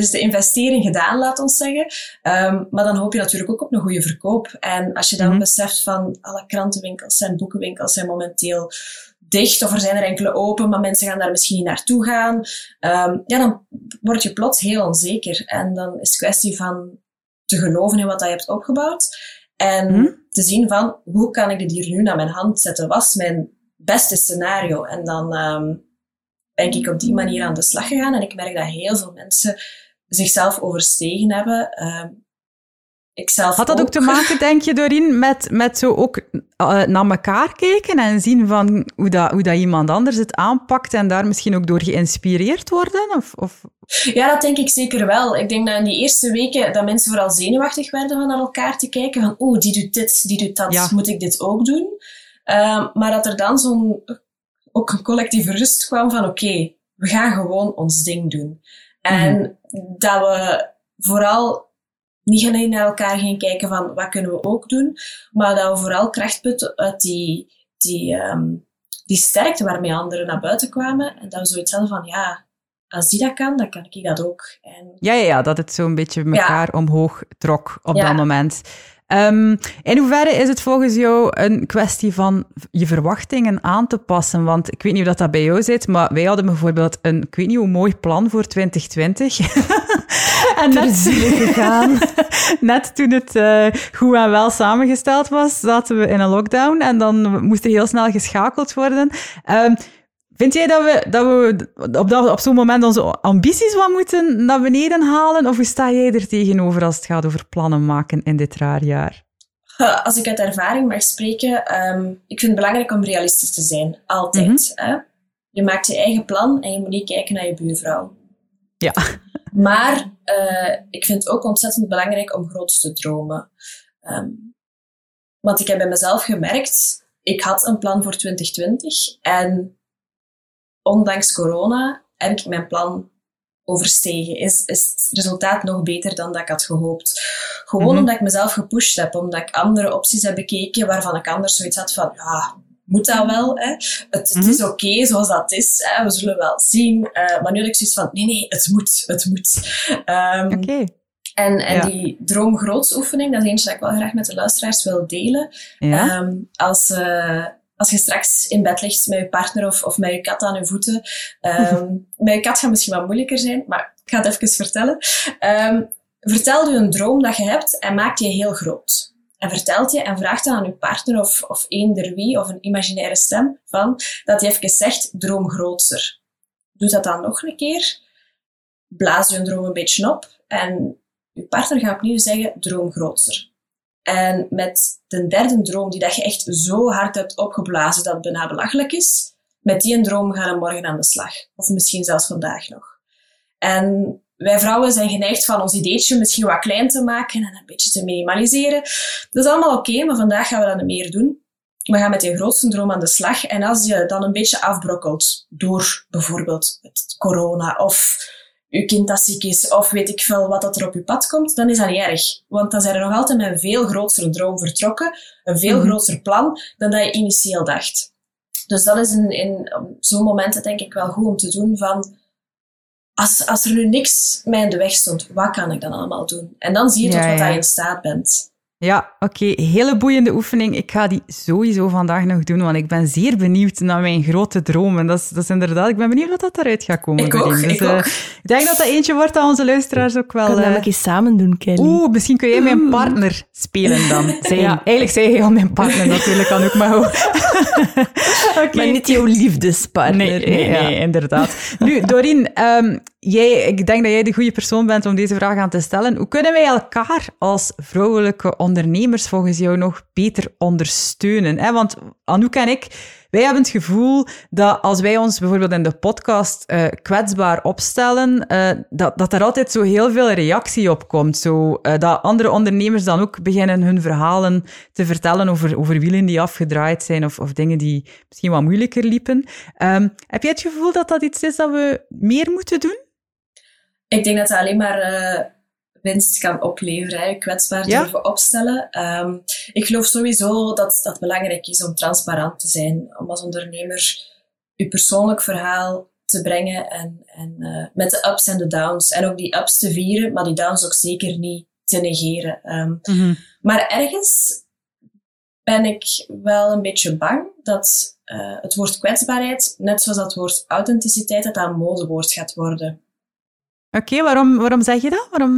de investering gedaan, laat ons zeggen. Maar dan hoop je natuurlijk ook op een goede verkoop. En als je dan beseft van alle krantenwinkels en boekenwinkels zijn momenteel dicht, of er zijn er enkele open, maar mensen gaan daar misschien niet naartoe gaan. Dan word je plots heel onzeker. En dan is het kwestie van te geloven in wat je hebt opgebouwd. En te zien van, hoe kan ik dit hier nu naar mijn hand zetten? Wat is mijn beste scenario? En dan ben ik op die manier aan de slag gegaan. En ik merk dat heel veel mensen zichzelf overstegen hebben. Had dat ook te maken, denk je, Dorien, met zo ook naar elkaar kijken en zien van hoe dat iemand anders het aanpakt en daar misschien ook door geïnspireerd worden? Of? Ja, dat denk ik zeker wel. Ik denk dat in die eerste weken dat mensen vooral zenuwachtig werden van naar elkaar te kijken. Van, oeh, die doet dit, die doet dat, ja. Moet ik dit ook doen? Maar dat er dan ook een collectieve rust kwam van oké, we gaan gewoon ons ding doen. En dat we vooral niet alleen naar elkaar gaan kijken van wat kunnen we ook doen, maar dat we vooral kracht putten uit die sterkte waarmee anderen naar buiten kwamen. En dat we zoiets hadden van ja, als die dat kan, dan kan ik dat ook. En ja, dat het zo'n beetje elkaar omhoog trok op dat moment. In hoeverre is het volgens jou een kwestie van je verwachtingen aan te passen? Want ik weet niet of dat bij jou zit, maar wij hadden bijvoorbeeld ik weet niet hoe mooi plan voor 2020. En net toen het goed en wel samengesteld was, zaten we in een lockdown en dan moest er heel snel geschakeld worden. Vind jij dat we op zo'n moment onze ambities wat moeten naar beneden halen? Of hoe sta jij er tegenover als het gaat over plannen maken in dit raarjaar? Als ik uit ervaring mag spreken, ik vind het belangrijk om realistisch te zijn. Altijd. Mm-hmm. Hè? Je maakt je eigen plan en je moet niet kijken naar je buurvrouw. Ja. Maar ik vind het ook ontzettend belangrijk om groot te dromen. Want ik heb bij mezelf gemerkt, ik had een plan voor 2020 en ondanks corona heb ik mijn plan overstegen. Is het resultaat nog beter dan dat ik had gehoopt? Gewoon omdat ik mezelf gepusht heb, omdat ik andere opties heb bekeken waarvan ik anders zoiets had van, ja, moet dat wel? Hè? Het is oké zoals dat is, hè? We zullen wel zien. Maar nu had ik zoiets van, nee, het moet. Oké. En die droomgrootsoefening, dat is eentje dat ik wel graag met de luisteraars wil delen. Ja. Als je straks in bed ligt met je partner of met je kat aan je voeten. Met je kat gaat misschien wat moeilijker zijn, maar ik ga het even vertellen. Vertel je een droom dat je hebt en maak die heel groot. En vertelt je en vraagt dan aan je partner of eender wie, of een imaginaire stem, van dat hij even zegt, droom grootser. Doe dat dan nog een keer. Blaas je droom een beetje op en je partner gaat opnieuw zeggen, droom grootser. En met de derde droom, die dat je echt zo hard hebt opgeblazen dat het bijna belachelijk is, met die droom gaan we morgen aan de slag. Of misschien zelfs vandaag nog. En wij vrouwen zijn geneigd van ons ideetje misschien wat klein te maken en een beetje te minimaliseren. Dat is allemaal oké, maar vandaag gaan we dat meer doen. We gaan met je grootste droom aan de slag. En als je dan een beetje afbrokkelt door bijvoorbeeld het corona of uw kind dat ziek is, of weet ik veel wat dat er op uw pad komt, dan is dat niet erg. Want dan zijn er nog altijd met een veel grotere droom vertrokken, een veel groter plan, dan dat je initieel dacht. Dus dat is in zo'n momenten denk ik wel goed om te doen van, als er nu niks mij in de weg stond, wat kan ik dan allemaal doen? En dan zie je tot wat je in staat bent. Ja, oké. Hele boeiende oefening. Ik ga die sowieso vandaag nog doen, want ik ben zeer benieuwd naar mijn grote dromen. Dat is inderdaad, ik ben benieuwd wat dat eruit gaat komen. Ik ook. Ik denk dat dat eentje wordt dat onze luisteraars ook wel... Kunnen we dat eens samen doen, Kelly? Oeh, misschien kun jij mijn partner spelen dan. Eigenlijk zei jij al mijn partner natuurlijk, dan ook maar ook. Okay. Maar niet jouw liefdespartner. Nee, inderdaad. Nu, Dorien, ik denk dat jij de goede persoon bent om deze vraag aan te stellen. Hoe kunnen wij elkaar als vrouwelijke ondernemers volgens jou nog beter ondersteunen? Hè? Want Anouk en ik, wij hebben het gevoel dat als wij ons bijvoorbeeld in de podcast kwetsbaar opstellen, dat er altijd zo heel veel reactie op komt. Dat andere ondernemers dan ook beginnen hun verhalen te vertellen over wielen die afgedraaid zijn of dingen die misschien wat moeilijker liepen. Heb jij het gevoel dat dat iets is dat we meer moeten doen? Ik denk dat dat alleen maar winst kan opleveren, hè? Kwetsbaar durven opstellen. Ik geloof sowieso dat het belangrijk is om transparant te zijn, om als ondernemer je persoonlijk verhaal te brengen en met de ups en de downs. En ook die ups te vieren, maar die downs ook zeker niet te negeren. Maar ergens ben ik wel een beetje bang dat het woord kwetsbaarheid, net zoals dat woord authenticiteit, dat een modewoord gaat worden. Oké, waarom zeg je dat?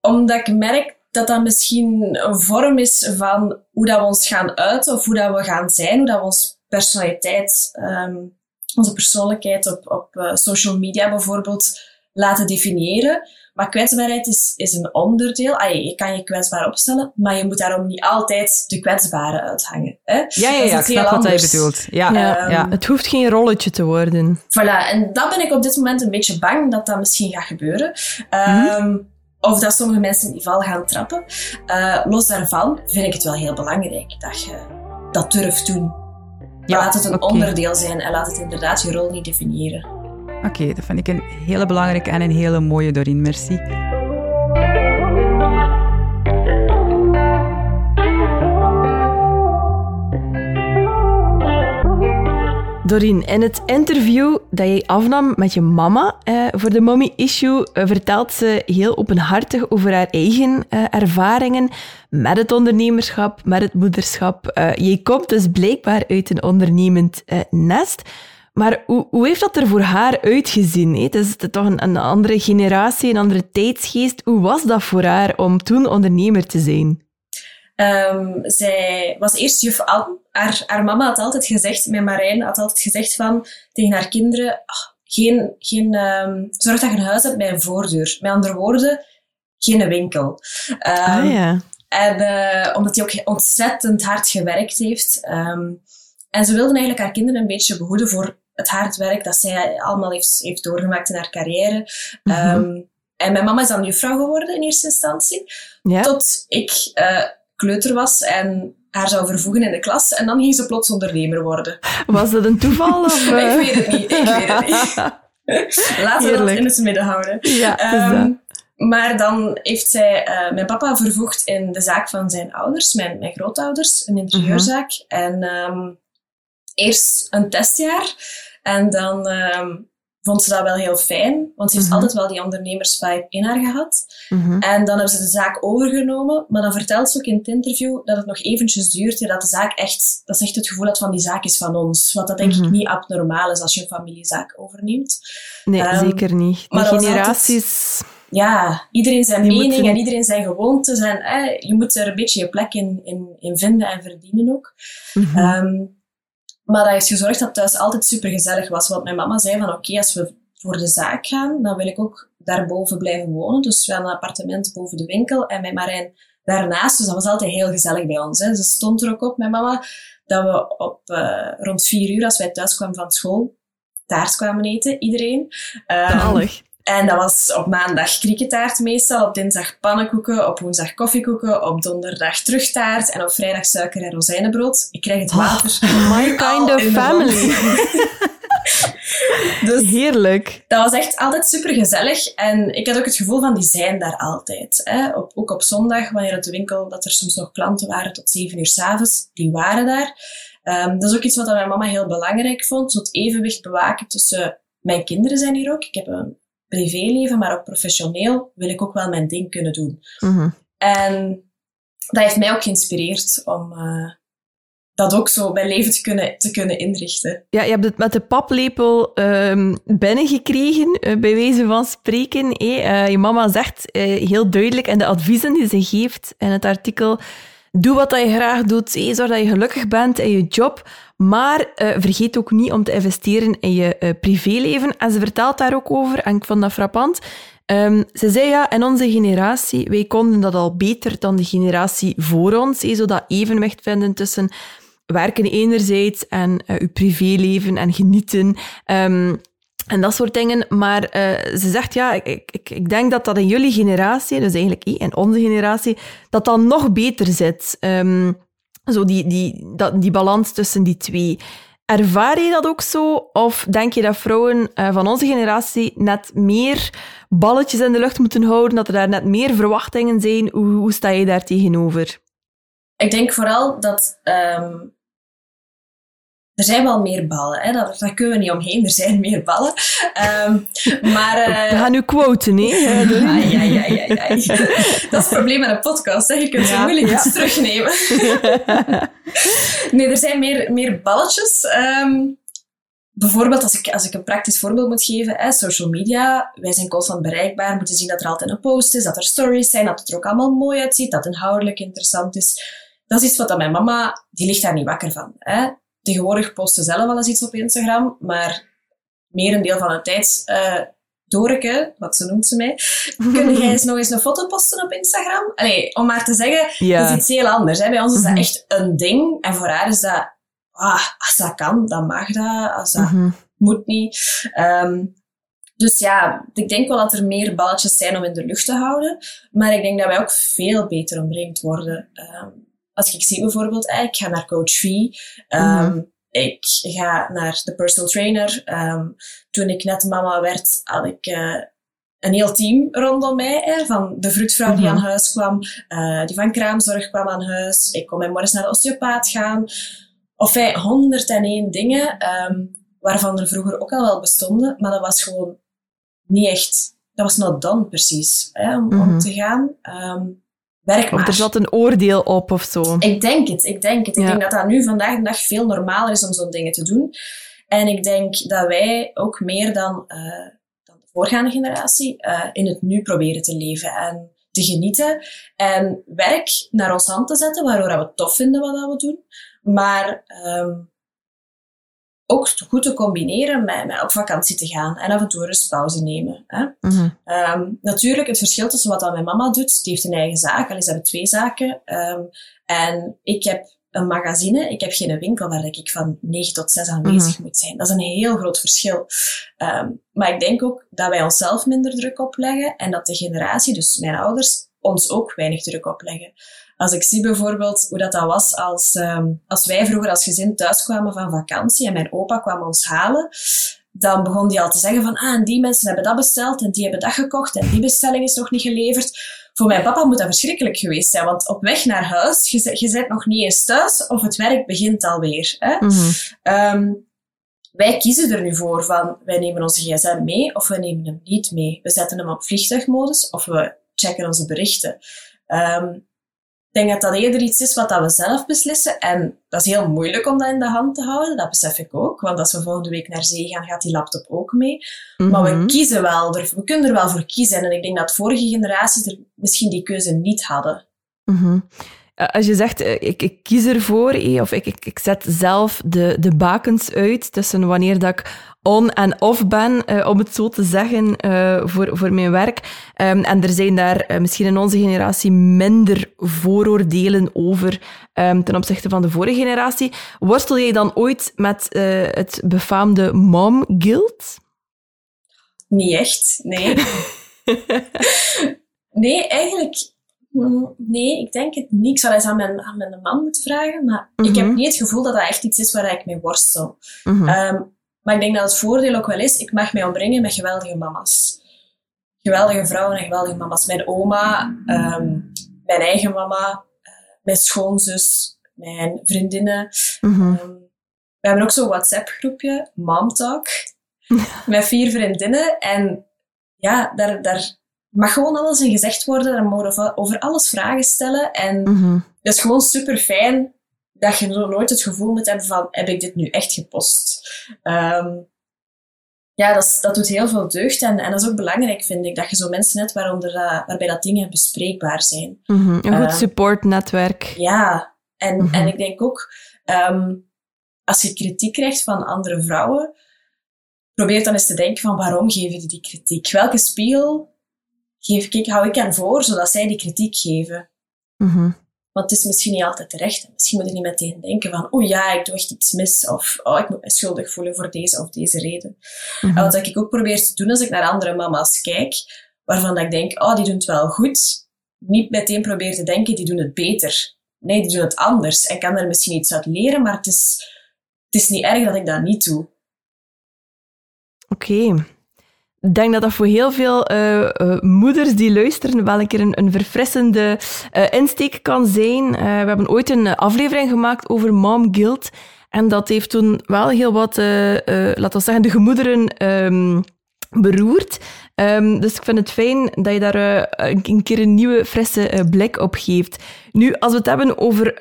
Omdat ik merk dat dat misschien een vorm is van hoe dat we ons gaan uiten, of hoe dat we gaan zijn, hoe dat we onze personaliteit onze persoonlijkheid op social media bijvoorbeeld laten definiëren. Maar kwetsbaarheid is een onderdeel. Je kan je kwetsbaar opstellen, maar je moet daarom niet altijd de kwetsbare uithangen. Hè? Ja, ik snap wat hij bedoelt. Ja. Het hoeft geen rolletje te worden. Voilà, en dat ben ik op dit moment een beetje bang dat dat misschien gaat gebeuren. Of dat sommige mensen in die val gaan trappen. Los daarvan vind ik het wel heel belangrijk dat je dat durft doen. Ja, laat het een onderdeel zijn en laat het inderdaad je rol niet definiëren. Oké, dat vind ik een hele belangrijke en een hele mooie, Dorien. Merci. Dorien, in het interview dat jij afnam met je mama voor de Mommy Issue vertelt ze heel openhartig over haar eigen ervaringen met het ondernemerschap, met het moederschap. Jij komt dus blijkbaar uit een ondernemend nest. Maar hoe heeft dat er voor haar uitgezien? Het is toch een andere generatie, een andere tijdsgeest. Hoe was dat voor haar om toen ondernemer te zijn? Zij was eerst juf Anne. Haar mama had altijd gezegd, mijn Marijn had altijd gezegd van, tegen haar kinderen, zorg dat je een huis hebt bij een voordeur. Met andere woorden, geen winkel. En omdat hij ook ontzettend hard gewerkt heeft. En ze wilden eigenlijk haar kinderen een beetje behoeden voor het hard werk dat zij allemaal heeft doorgemaakt in haar carrière. Mm-hmm. En mijn mama is dan juffrouw geworden in eerste instantie. Ja. Tot ik kleuter was en haar zou vervoegen in de klas. En dan ging ze plots ondernemer worden. Was dat een toeval? Of? Ik weet het niet. Laten we dat in het midden houden. Ja, maar dan heeft zij mijn papa vervoegd in de zaak van zijn ouders, mijn grootouders, een interieurzaak. Mm-hmm. En eerst een testjaar. En dan vond ze dat wel heel fijn, want ze heeft altijd wel die ondernemersvibe in haar gehad. Mm-hmm. En dan hebben ze de zaak overgenomen, maar dan vertelt ze ook in het interview dat het nog eventjes duurt, dat de zaak echt het gevoel had van die zaak is van ons. Wat dat denk ik niet abnormaal is als je een familiezaak overneemt. Nee, zeker niet. De generaties... Ja, iedereen zijn mening en iedereen zijn gewoontes. En je moet er een beetje je plek in vinden en verdienen ook. Mm-hmm. Maar dat heeft gezorgd dat thuis altijd supergezellig was. Want mijn mama zei van oké, als we voor de zaak gaan, dan wil ik ook daarboven blijven wonen. Dus we hadden een appartement boven de winkel en mijn Marijn daarnaast. Dus dat was altijd heel gezellig bij ons. Hè. Ze stond er ook op, mijn mama, dat we op rond 4 uur, als wij thuis kwamen van school, taart kwamen eten, iedereen. Geweldig. En dat was op maandag krieketaart meestal, op dinsdag pannenkoeken, op woensdag koffiekoeken, op donderdag terugtaart en op vrijdag suiker- en rozijnenbrood. Ik krijg het water. My kind of family. Dus heerlijk. Dat was echt altijd supergezellig. En ik had ook het gevoel van, die zijn daar altijd. Hè? Ook op zondag, wanneer uit de winkel, dat er soms nog klanten waren tot 7 uur 's avonds, die waren daar. Dat is ook iets wat mijn mama heel belangrijk vond. Zo het evenwicht bewaken tussen... Mijn kinderen zijn hier ook. Ik heb een privéleven, maar ook professioneel, wil ik ook wel mijn ding kunnen doen. Mm-hmm. En dat heeft mij ook geïnspireerd om dat ook zo bij leven te kunnen inrichten. Ja, je hebt het met de paplepel binnengekregen, bij wijze van spreken. Je mama zegt heel duidelijk, en de adviezen die ze geeft in het artikel... Doe wat je graag doet, zorg dat je gelukkig bent in je job, maar vergeet ook niet om te investeren in je privéleven. En ze vertelt daar ook over, en ik vond dat frappant. Ze zei, in onze generatie, wij konden dat al beter dan de generatie voor ons, zo dat evenwicht vinden tussen werken enerzijds en je privéleven en genieten... En dat soort dingen. Maar ze zegt, ik denk dat dat in jullie generatie, dus eigenlijk in onze generatie, dat dat nog beter zit. Zo die balans tussen die twee. Ervaar je dat ook zo? Of denk je dat vrouwen van onze generatie net meer balletjes in de lucht moeten houden, dat er daar net meer verwachtingen zijn? Hoe sta je daar tegenover? Ik denk vooral dat... Er zijn wel meer ballen, hè? Daar kunnen we niet omheen. Er zijn meer ballen. Maar, we gaan nu quoten, hè? Ja. Dat is het probleem met een podcast, hè? Je kunt zo moeilijk iets terugnemen. Nee, er zijn meer balletjes. Bijvoorbeeld, als ik een praktisch voorbeeld moet geven, social media. Wij zijn constant bereikbaar, moeten zien dat er altijd een post is, dat er stories zijn, dat het er ook allemaal mooi uitziet, dat het inhoudelijk interessant is. Dat is iets wat mijn mama, die ligt daar niet wakker van, hè? Tegenwoordig posten ze zelf wel eens iets op Instagram, maar merendeel van de tijd... Doreke, wat ze noemt ze mij, kun jij eens nog eens een foto posten op Instagram? Allee, om maar te zeggen, ja. Dat is iets heel anders. Hè? Bij ons is dat echt een ding. En voor haar is dat, als dat kan, dan mag dat. Als dat moet niet. Dus ja, ik denk wel dat er meer balletjes zijn om in de lucht te houden. Maar ik denk dat wij ook veel beter omringd worden. Als ik zie bijvoorbeeld, ik ga naar Coach V. Ik ga naar de personal trainer. Toen ik net mama werd, had ik een heel team rondom mij. Van de vroedvrouw die aan huis kwam, die van kraamzorg kwam aan huis. Ik kon met Morris naar de osteopaat gaan. Of 101 dingen, waarvan er vroeger ook al wel bestonden. Maar dat was gewoon niet echt... Dat was not done, precies, om te gaan. Werk maar. Of er zat een oordeel op of zo. Ik denk het. Ja. Ik denk dat dat nu vandaag de dag veel normaler is om zo'n dingen te doen. En ik denk dat wij ook meer dan de voorgaande generatie in het nu proberen te leven en te genieten. En werk naar ons hand te zetten, waardoor we het tof vinden wat we doen. Maar ook goed te combineren met op vakantie te gaan en af en toe rust pauze nemen. Hè? Natuurlijk, het verschil tussen wat mijn mama doet, die heeft een eigen zaak, ze hebben 2 zaken. En ik heb een magazine, ik heb geen winkel waar ik van 9 tot 6 aanwezig moet zijn. Dat is een heel groot verschil. Maar ik denk ook dat wij onszelf minder druk opleggen en dat de generatie, dus mijn ouders, ons ook weinig druk opleggen. Als ik zie bijvoorbeeld hoe dat was als wij vroeger als gezin thuis kwamen van vakantie en mijn opa kwam ons halen, dan begon die al te zeggen van en die mensen hebben dat besteld en die hebben dat gekocht en die bestelling is nog niet geleverd. Voor mijn papa moet dat verschrikkelijk geweest zijn, want op weg naar huis, je bent nog niet eens thuis of het werk begint alweer. Hè? Wij kiezen er nu voor van wij nemen onze gsm mee of we nemen hem niet mee. We zetten hem op vliegtuigmodus of we checken onze berichten. Ik denk dat dat eerder iets is wat we zelf beslissen. En dat is heel moeilijk om dat in de hand te houden. Dat besef ik ook. Want als we volgende week naar zee gaan, gaat die laptop ook mee. Maar we kiezen wel. We kunnen er wel voor kiezen. En ik denk dat vorige generaties er misschien die keuze niet hadden. Als je zegt, ik kies ervoor, of ik zet zelf de bakens uit tussen wanneer dat ik on en off ben, om het zo te zeggen, voor mijn werk. En er zijn daar misschien in onze generatie minder vooroordelen over ten opzichte van de vorige generatie. Worstel jij dan ooit met het befaamde mom guilt? Niet echt, nee. Nee, eigenlijk... Nee, ik denk het niet. Ik zou eens aan mijn man moeten vragen, maar ik heb niet het gevoel dat dat echt iets is waar ik mee worstel. Maar ik denk dat het voordeel ook wel is, ik mag mij ombrengen met geweldige mama's. Geweldige vrouwen en geweldige mama's. Mijn oma, mijn eigen mama, mijn schoonzus, mijn vriendinnen. We hebben ook zo'n WhatsApp-groepje, MomTalk, met 4 vriendinnen. En ja, daar mag gewoon alles in gezegd worden. Daar mogen we over alles vragen stellen. En dat is gewoon super fijn dat je nooit het gevoel moet hebben van, heb ik dit nu echt gepost? Ja, dat doet heel veel deugd. En dat is ook belangrijk, vind ik, dat je zo mensen hebt waarbij dat dingen bespreekbaar zijn. Een goed supportnetwerk. Ja, en ik denk ook, als je kritiek krijgt van andere vrouwen, probeer dan eens te denken van, waarom geven die kritiek? Welke spiegel hou ik hen voor, zodat zij die kritiek geven? Want het is misschien niet altijd terecht. Misschien moet je niet meteen denken van, oh ja, ik doe echt iets mis. Of, oh, ik moet me schuldig voelen voor deze of deze reden. En wat ik ook probeer te doen als ik naar andere mama's kijk, waarvan ik denk, oh, die doen het wel goed. Niet meteen probeer te denken, die doen het beter. Nee, die doen het anders. En kan er misschien iets uit leren, maar het is niet erg dat ik dat niet doe. Oké. Ik denk dat voor heel veel moeders die luisteren wel een keer een verfrissende insteek kan zijn. We hebben ooit een aflevering gemaakt over mom guilt. En dat heeft toen wel heel wat, laten we zeggen, de gemoederen beroerd. Dus ik vind het fijn dat je daar een keer een nieuwe, frisse blik op geeft. Nu, als we het hebben over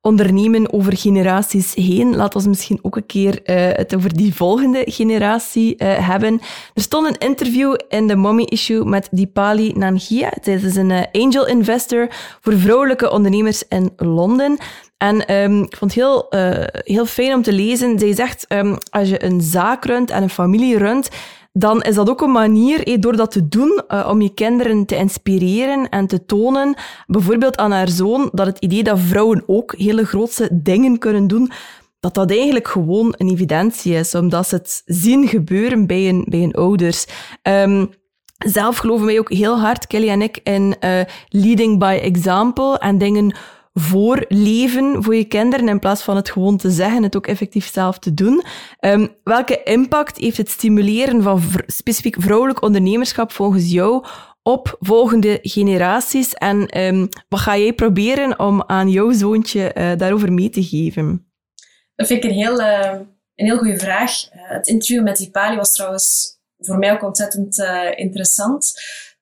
ondernemen, over generaties heen, laten we misschien ook een keer het over die volgende generatie hebben. Er stond een interview in de Mommy Issue met Dipali Nangia. Zij is een angel investor voor vrouwelijke ondernemers in Londen. En ik vond het heel fijn om te lezen. Zij zegt, als je een zaak runt en een familie runt, dan is dat ook een manier, door dat te doen, om je kinderen te inspireren en te tonen, bijvoorbeeld aan haar zoon, dat het idee dat vrouwen ook hele grootse dingen kunnen doen, dat dat eigenlijk gewoon een evidentie is, omdat ze het zien gebeuren bij hun ouders. Zelf geloven wij ook heel hard, Kelly en ik, in leading by example en dingen voorleven voor je kinderen, in plaats van het gewoon te zeggen, het ook effectief zelf te doen. Welke impact heeft het stimuleren van specifiek vrouwelijk ondernemerschap volgens jou op volgende generaties? En wat ga jij proberen om aan jouw zoontje daarover mee te geven? Dat vind ik een heel goede vraag. Het interview met Dipali was trouwens voor mij ook ontzettend interessant.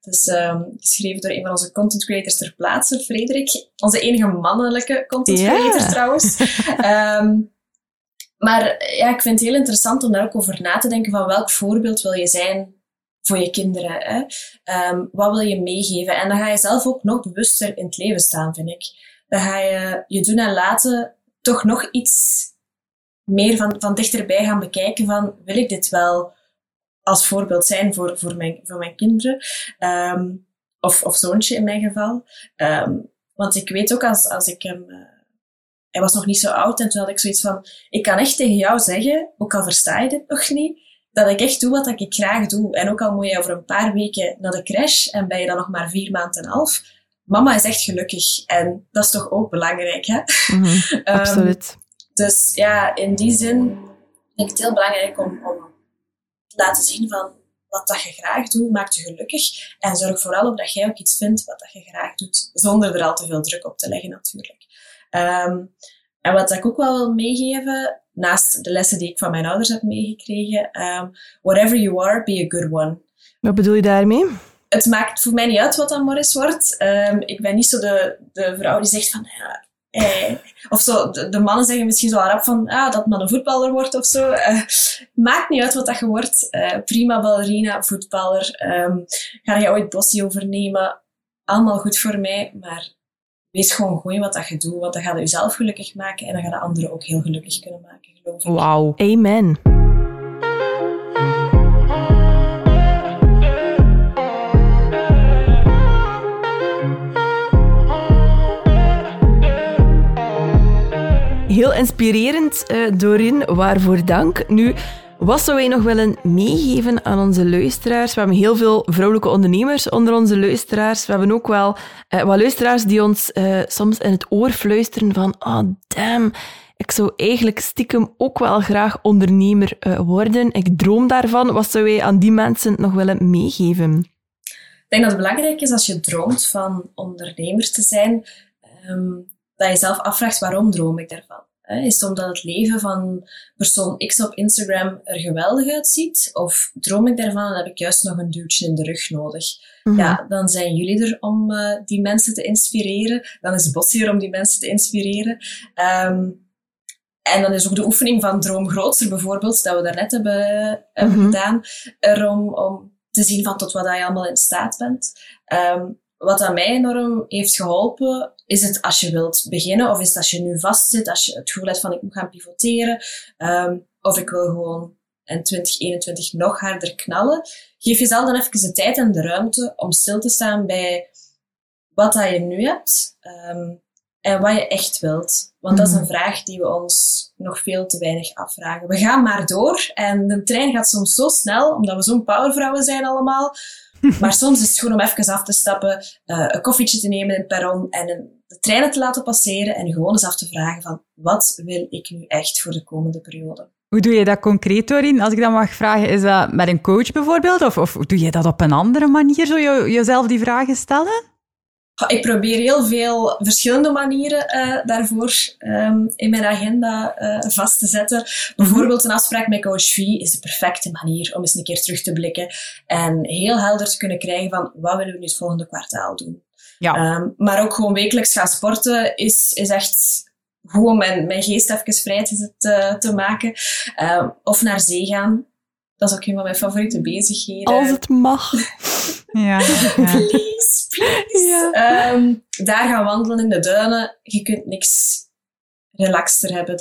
Het is geschreven door een van onze content creators ter plaatse, Frederik. Onze enige mannelijke content creator trouwens. Maar ja, ik vind het heel interessant om daar ook over na te denken van welk voorbeeld wil je zijn voor je kinderen. Hè? Wat wil je meegeven? En dan ga je zelf ook nog bewuster in het leven staan, vind ik. Dan ga je je doen en laten toch nog iets meer van dichterbij gaan bekijken van wil ik dit wel als voorbeeld zijn voor mijn kinderen. Of zoontje in mijn geval. Want ik weet ook, als ik hem... hij was nog niet zo oud en toen had ik zoiets van... Ik kan echt tegen jou zeggen, ook al versta je dit nog niet, dat ik echt doe wat ik graag doe. En ook al moet je over een paar weken naar de crash en ben je dan nog maar 4,5 maanden... Mama is echt gelukkig. En dat is toch ook belangrijk, hè? Mm-hmm, absoluut. Dus ja, in die zin vind ik het heel belangrijk om laten zien van wat dat je graag doet, maakt je gelukkig. En zorg vooral op dat jij ook iets vindt wat dat je graag doet, zonder er al te veel druk op te leggen natuurlijk. En wat ik ook wel wil meegeven, naast de lessen die ik van mijn ouders heb meegekregen, whatever you are, be a good one. Wat bedoel je daarmee? Het maakt voor mij niet uit wat dan Morris wordt. Ik ben niet zo de vrouw die zegt van... Ja, of zo, de mannen zeggen misschien zo rap van dat man een voetballer wordt of zo. Maakt niet uit wat dat je wordt. Prima ballerina, voetballer. Ga je ooit Bossy overnemen? Allemaal goed voor mij, maar wees gewoon goed in wat dat je doet, want dan ga je jezelf gelukkig maken en dan ga je anderen ook heel gelukkig kunnen maken, geloof ik. Wauw. Amen. Heel inspirerend, Dorien, waarvoor dank. Nu, wat zou wij nog willen meegeven aan onze luisteraars? We hebben heel veel vrouwelijke ondernemers onder onze luisteraars. We hebben ook wel wat luisteraars die ons soms in het oor fluisteren van damn, ik zou eigenlijk stiekem ook wel graag ondernemer worden. Ik droom daarvan. Wat zou wij aan die mensen nog willen meegeven? Ik denk dat het belangrijk is als je droomt van ondernemer te zijn... dat je zelf afvraagt, waarom droom ik daarvan? Is het omdat het leven van persoon X op Instagram er geweldig uitziet? Of droom ik daarvan en heb ik juist nog een duwtje in de rug nodig? Mm-hmm. Ja, dan zijn jullie er om die mensen te inspireren. Dan is Bossy er om die mensen te inspireren. En dan is ook de oefening van droom grootser bijvoorbeeld, dat we daarnet hebben mm-hmm. gedaan, er om te zien van tot wat je allemaal in staat bent. Wat aan mij enorm heeft geholpen, is het als je wilt beginnen, of is het als je nu vastzit, als je het gevoel hebt van ik moet gaan pivoteren, of ik wil gewoon in 2021 nog harder knallen. Geef jezelf dan even de tijd en de ruimte om stil te staan bij wat dat je nu hebt en wat je echt wilt. Want dat is een vraag die we ons nog veel te weinig afvragen. We gaan maar door en de trein gaat soms zo snel, omdat we zo'n powervrouwen zijn allemaal. Maar soms is het goed om even af te stappen, een koffietje te nemen in het perron en de treinen te laten passeren en gewoon eens af te vragen van wat wil ik nu echt voor de komende periode? Hoe doe je dat concreet, Dorien? Als ik dat mag vragen, is dat met een coach bijvoorbeeld? Of doe je dat op een andere manier, zo jezelf die vragen stellen? Ik probeer heel veel verschillende manieren daarvoor in mijn agenda vast te zetten. Bijvoorbeeld een afspraak met Coach V is de perfecte manier om eens een keer terug te blikken en heel helder te kunnen krijgen van wat willen we nu het volgende kwartaal doen. Ja. Maar ook gewoon wekelijks gaan sporten is echt goed om mijn geest even vrij te maken. Of naar zee gaan. Dat is ook een van mijn favoriete bezigheden. Als het mag. Ja. Please, please. Ja. Daar gaan wandelen in de duinen. Je kunt niks relaxter hebben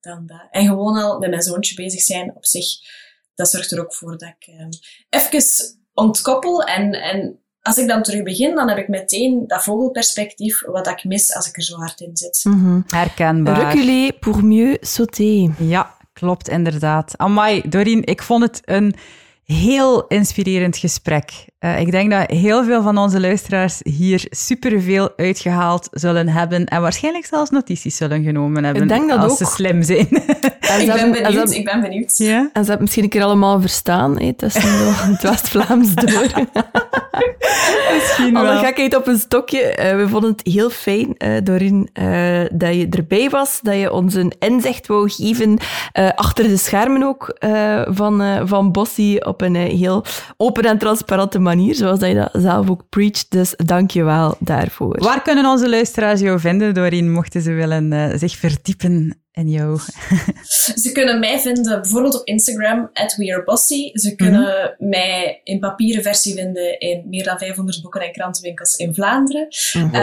dan dat. En gewoon al met mijn zoontje bezig zijn op zich. Dat zorgt er ook voor dat ik even ontkoppel. En als ik dan terug begin, dan heb ik meteen dat vogelperspectief wat ik mis als ik er zo hard in zit. Mm-hmm. Herkenbaar. Reculer pour mieux sauter. Ja. Klopt, inderdaad. Amai, Dorien, ik vond het een heel inspirerend gesprek. Ik denk dat heel veel van onze luisteraars hier superveel uitgehaald zullen hebben en waarschijnlijk zelfs notities zullen genomen hebben. Ik denk dat als ook. Ze slim zijn. Ik ben benieuwd. Ja? En ze hebben misschien een keer allemaal verstaan, tussen het West-Vlaams door. Misschien wel. Alle gekheid op een stokje. We vonden het heel fijn, Dorien, dat je erbij was, dat je ons een inzicht wou geven, achter de schermen ook, van Bossy op een heel open en transparante manier, zoals dat je dat zelf ook preacht. Dus dank je wel daarvoor. Waar kunnen onze luisteraars jou vinden, Dorien, mochten ze willen zich verdiepen in jou? Ze kunnen mij vinden bijvoorbeeld op Instagram, @wearebossie. Ze kunnen mij in papieren versie vinden in meer dan 500 boeken en krantenwinkels in Vlaanderen. Wow.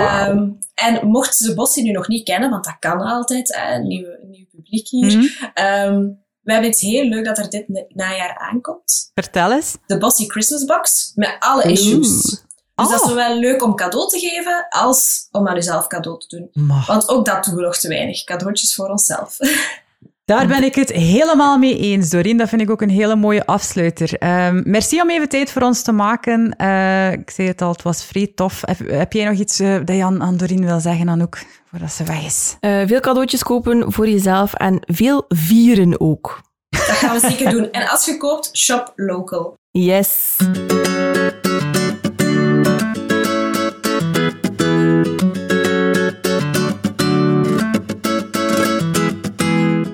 En mochten ze Bossy nu nog niet kennen, want dat kan altijd, een nieuw publiek hier. We hebben iets heel leuk dat er dit najaar aankomt. Vertel eens. De Bossy Christmas Box, met alle issues. Dus dat is zowel leuk om cadeau te geven, als om aan uzelf cadeau te doen. Maar. Want ook dat doen we nog te weinig. Cadeautjes voor onszelf. Daar ben ik het helemaal mee eens, Dorien. Dat vind ik ook een hele mooie afsluiter. Merci om even tijd voor ons te maken. Ik zei het al, het was vrij tof. Heb jij nog iets dat je aan Dorien wil zeggen, Anouk, voordat ze weg is? Veel cadeautjes kopen voor jezelf en veel vieren ook. Dat gaan we zeker doen. En als je koopt, shop local. Yes.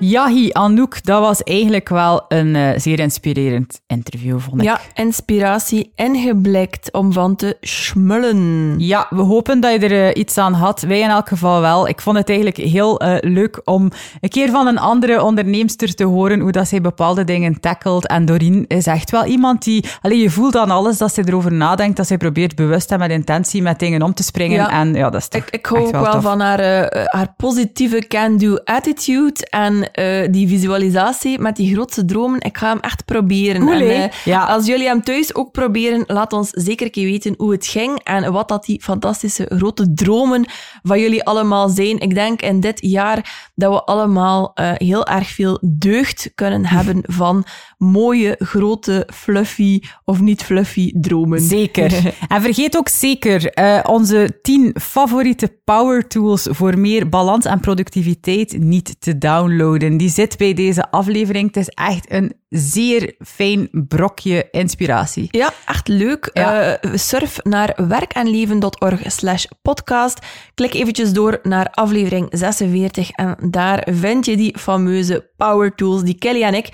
Jahi, Anouk, dat was eigenlijk wel een zeer inspirerend interview, vond ik. Ja, inspiratie en geblikt om van te schmullen. Ja, we hopen dat je er iets aan had. Wij in elk geval wel. Ik vond het eigenlijk heel leuk om een keer van een andere onderneemster te horen hoe dat zij bepaalde dingen tackelt. En Dorien is echt wel iemand die... Allee, je voelt aan alles dat zij erover nadenkt, dat zij probeert bewust en met intentie met dingen om te springen. Ja. En ja, dat is toch ik hou ook wel tof van haar positieve can-do attitude en... die visualisatie met die grootste dromen, ik ga hem echt proberen. Cool, en, als jullie hem thuis ook proberen, laat ons zeker een keer weten hoe het ging en wat dat die fantastische grote dromen van jullie allemaal zijn. Ik denk in dit jaar dat we allemaal heel erg veel deugd kunnen hebben van mooie, grote, fluffy of niet fluffy dromen. Zeker. En vergeet ook zeker onze 10 favoriete power tools voor meer balans en productiviteit niet te downloaden. Die zit bij deze aflevering. Het is echt een zeer fijn brokje inspiratie. Ja, echt leuk. Ja. Surf naar werkenleven.org/podcast. Klik eventjes door naar aflevering 46 en daar vind je die fameuze power tools die Kelly en ik,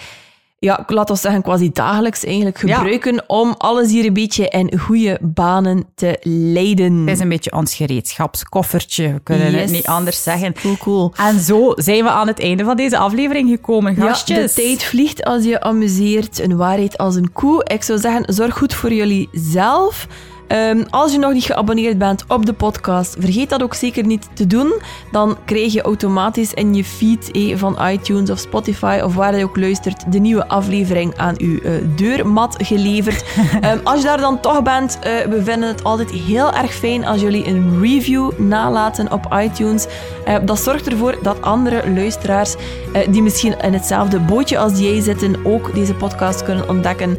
laat ons zeggen, quasi dagelijks eigenlijk gebruiken om alles hier een beetje in goede banen te leiden. Het is een beetje ons gereedschapskoffertje. We kunnen het niet anders zeggen. Cool. En zo zijn we aan het einde van deze aflevering gekomen, gastjes. Ja, de tijd vliegt als je amuseert. Een waarheid als een koe. Ik zou zeggen, zorg goed voor jullie zelf. Als je nog niet geabonneerd bent op de podcast, vergeet dat ook zeker niet te doen. Dan krijg je automatisch in je feed van iTunes of Spotify of waar je ook luistert, de nieuwe aflevering aan uw deurmat geleverd. Als je daar dan toch bent, we vinden het altijd heel erg fijn als jullie een review nalaten op iTunes. Dat zorgt ervoor dat andere luisteraars die misschien in hetzelfde bootje als jij zitten, ook deze podcast kunnen ontdekken.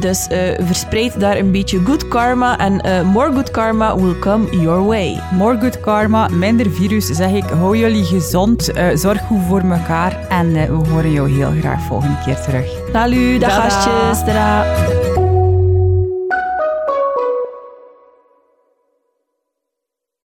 Dus verspreid daar een beetje good karma. En more good karma will come your way. More good karma, minder virus, zeg ik. Hou jullie gezond, zorg goed voor elkaar en we horen jou heel graag volgende keer terug. Salut, dag gastjes.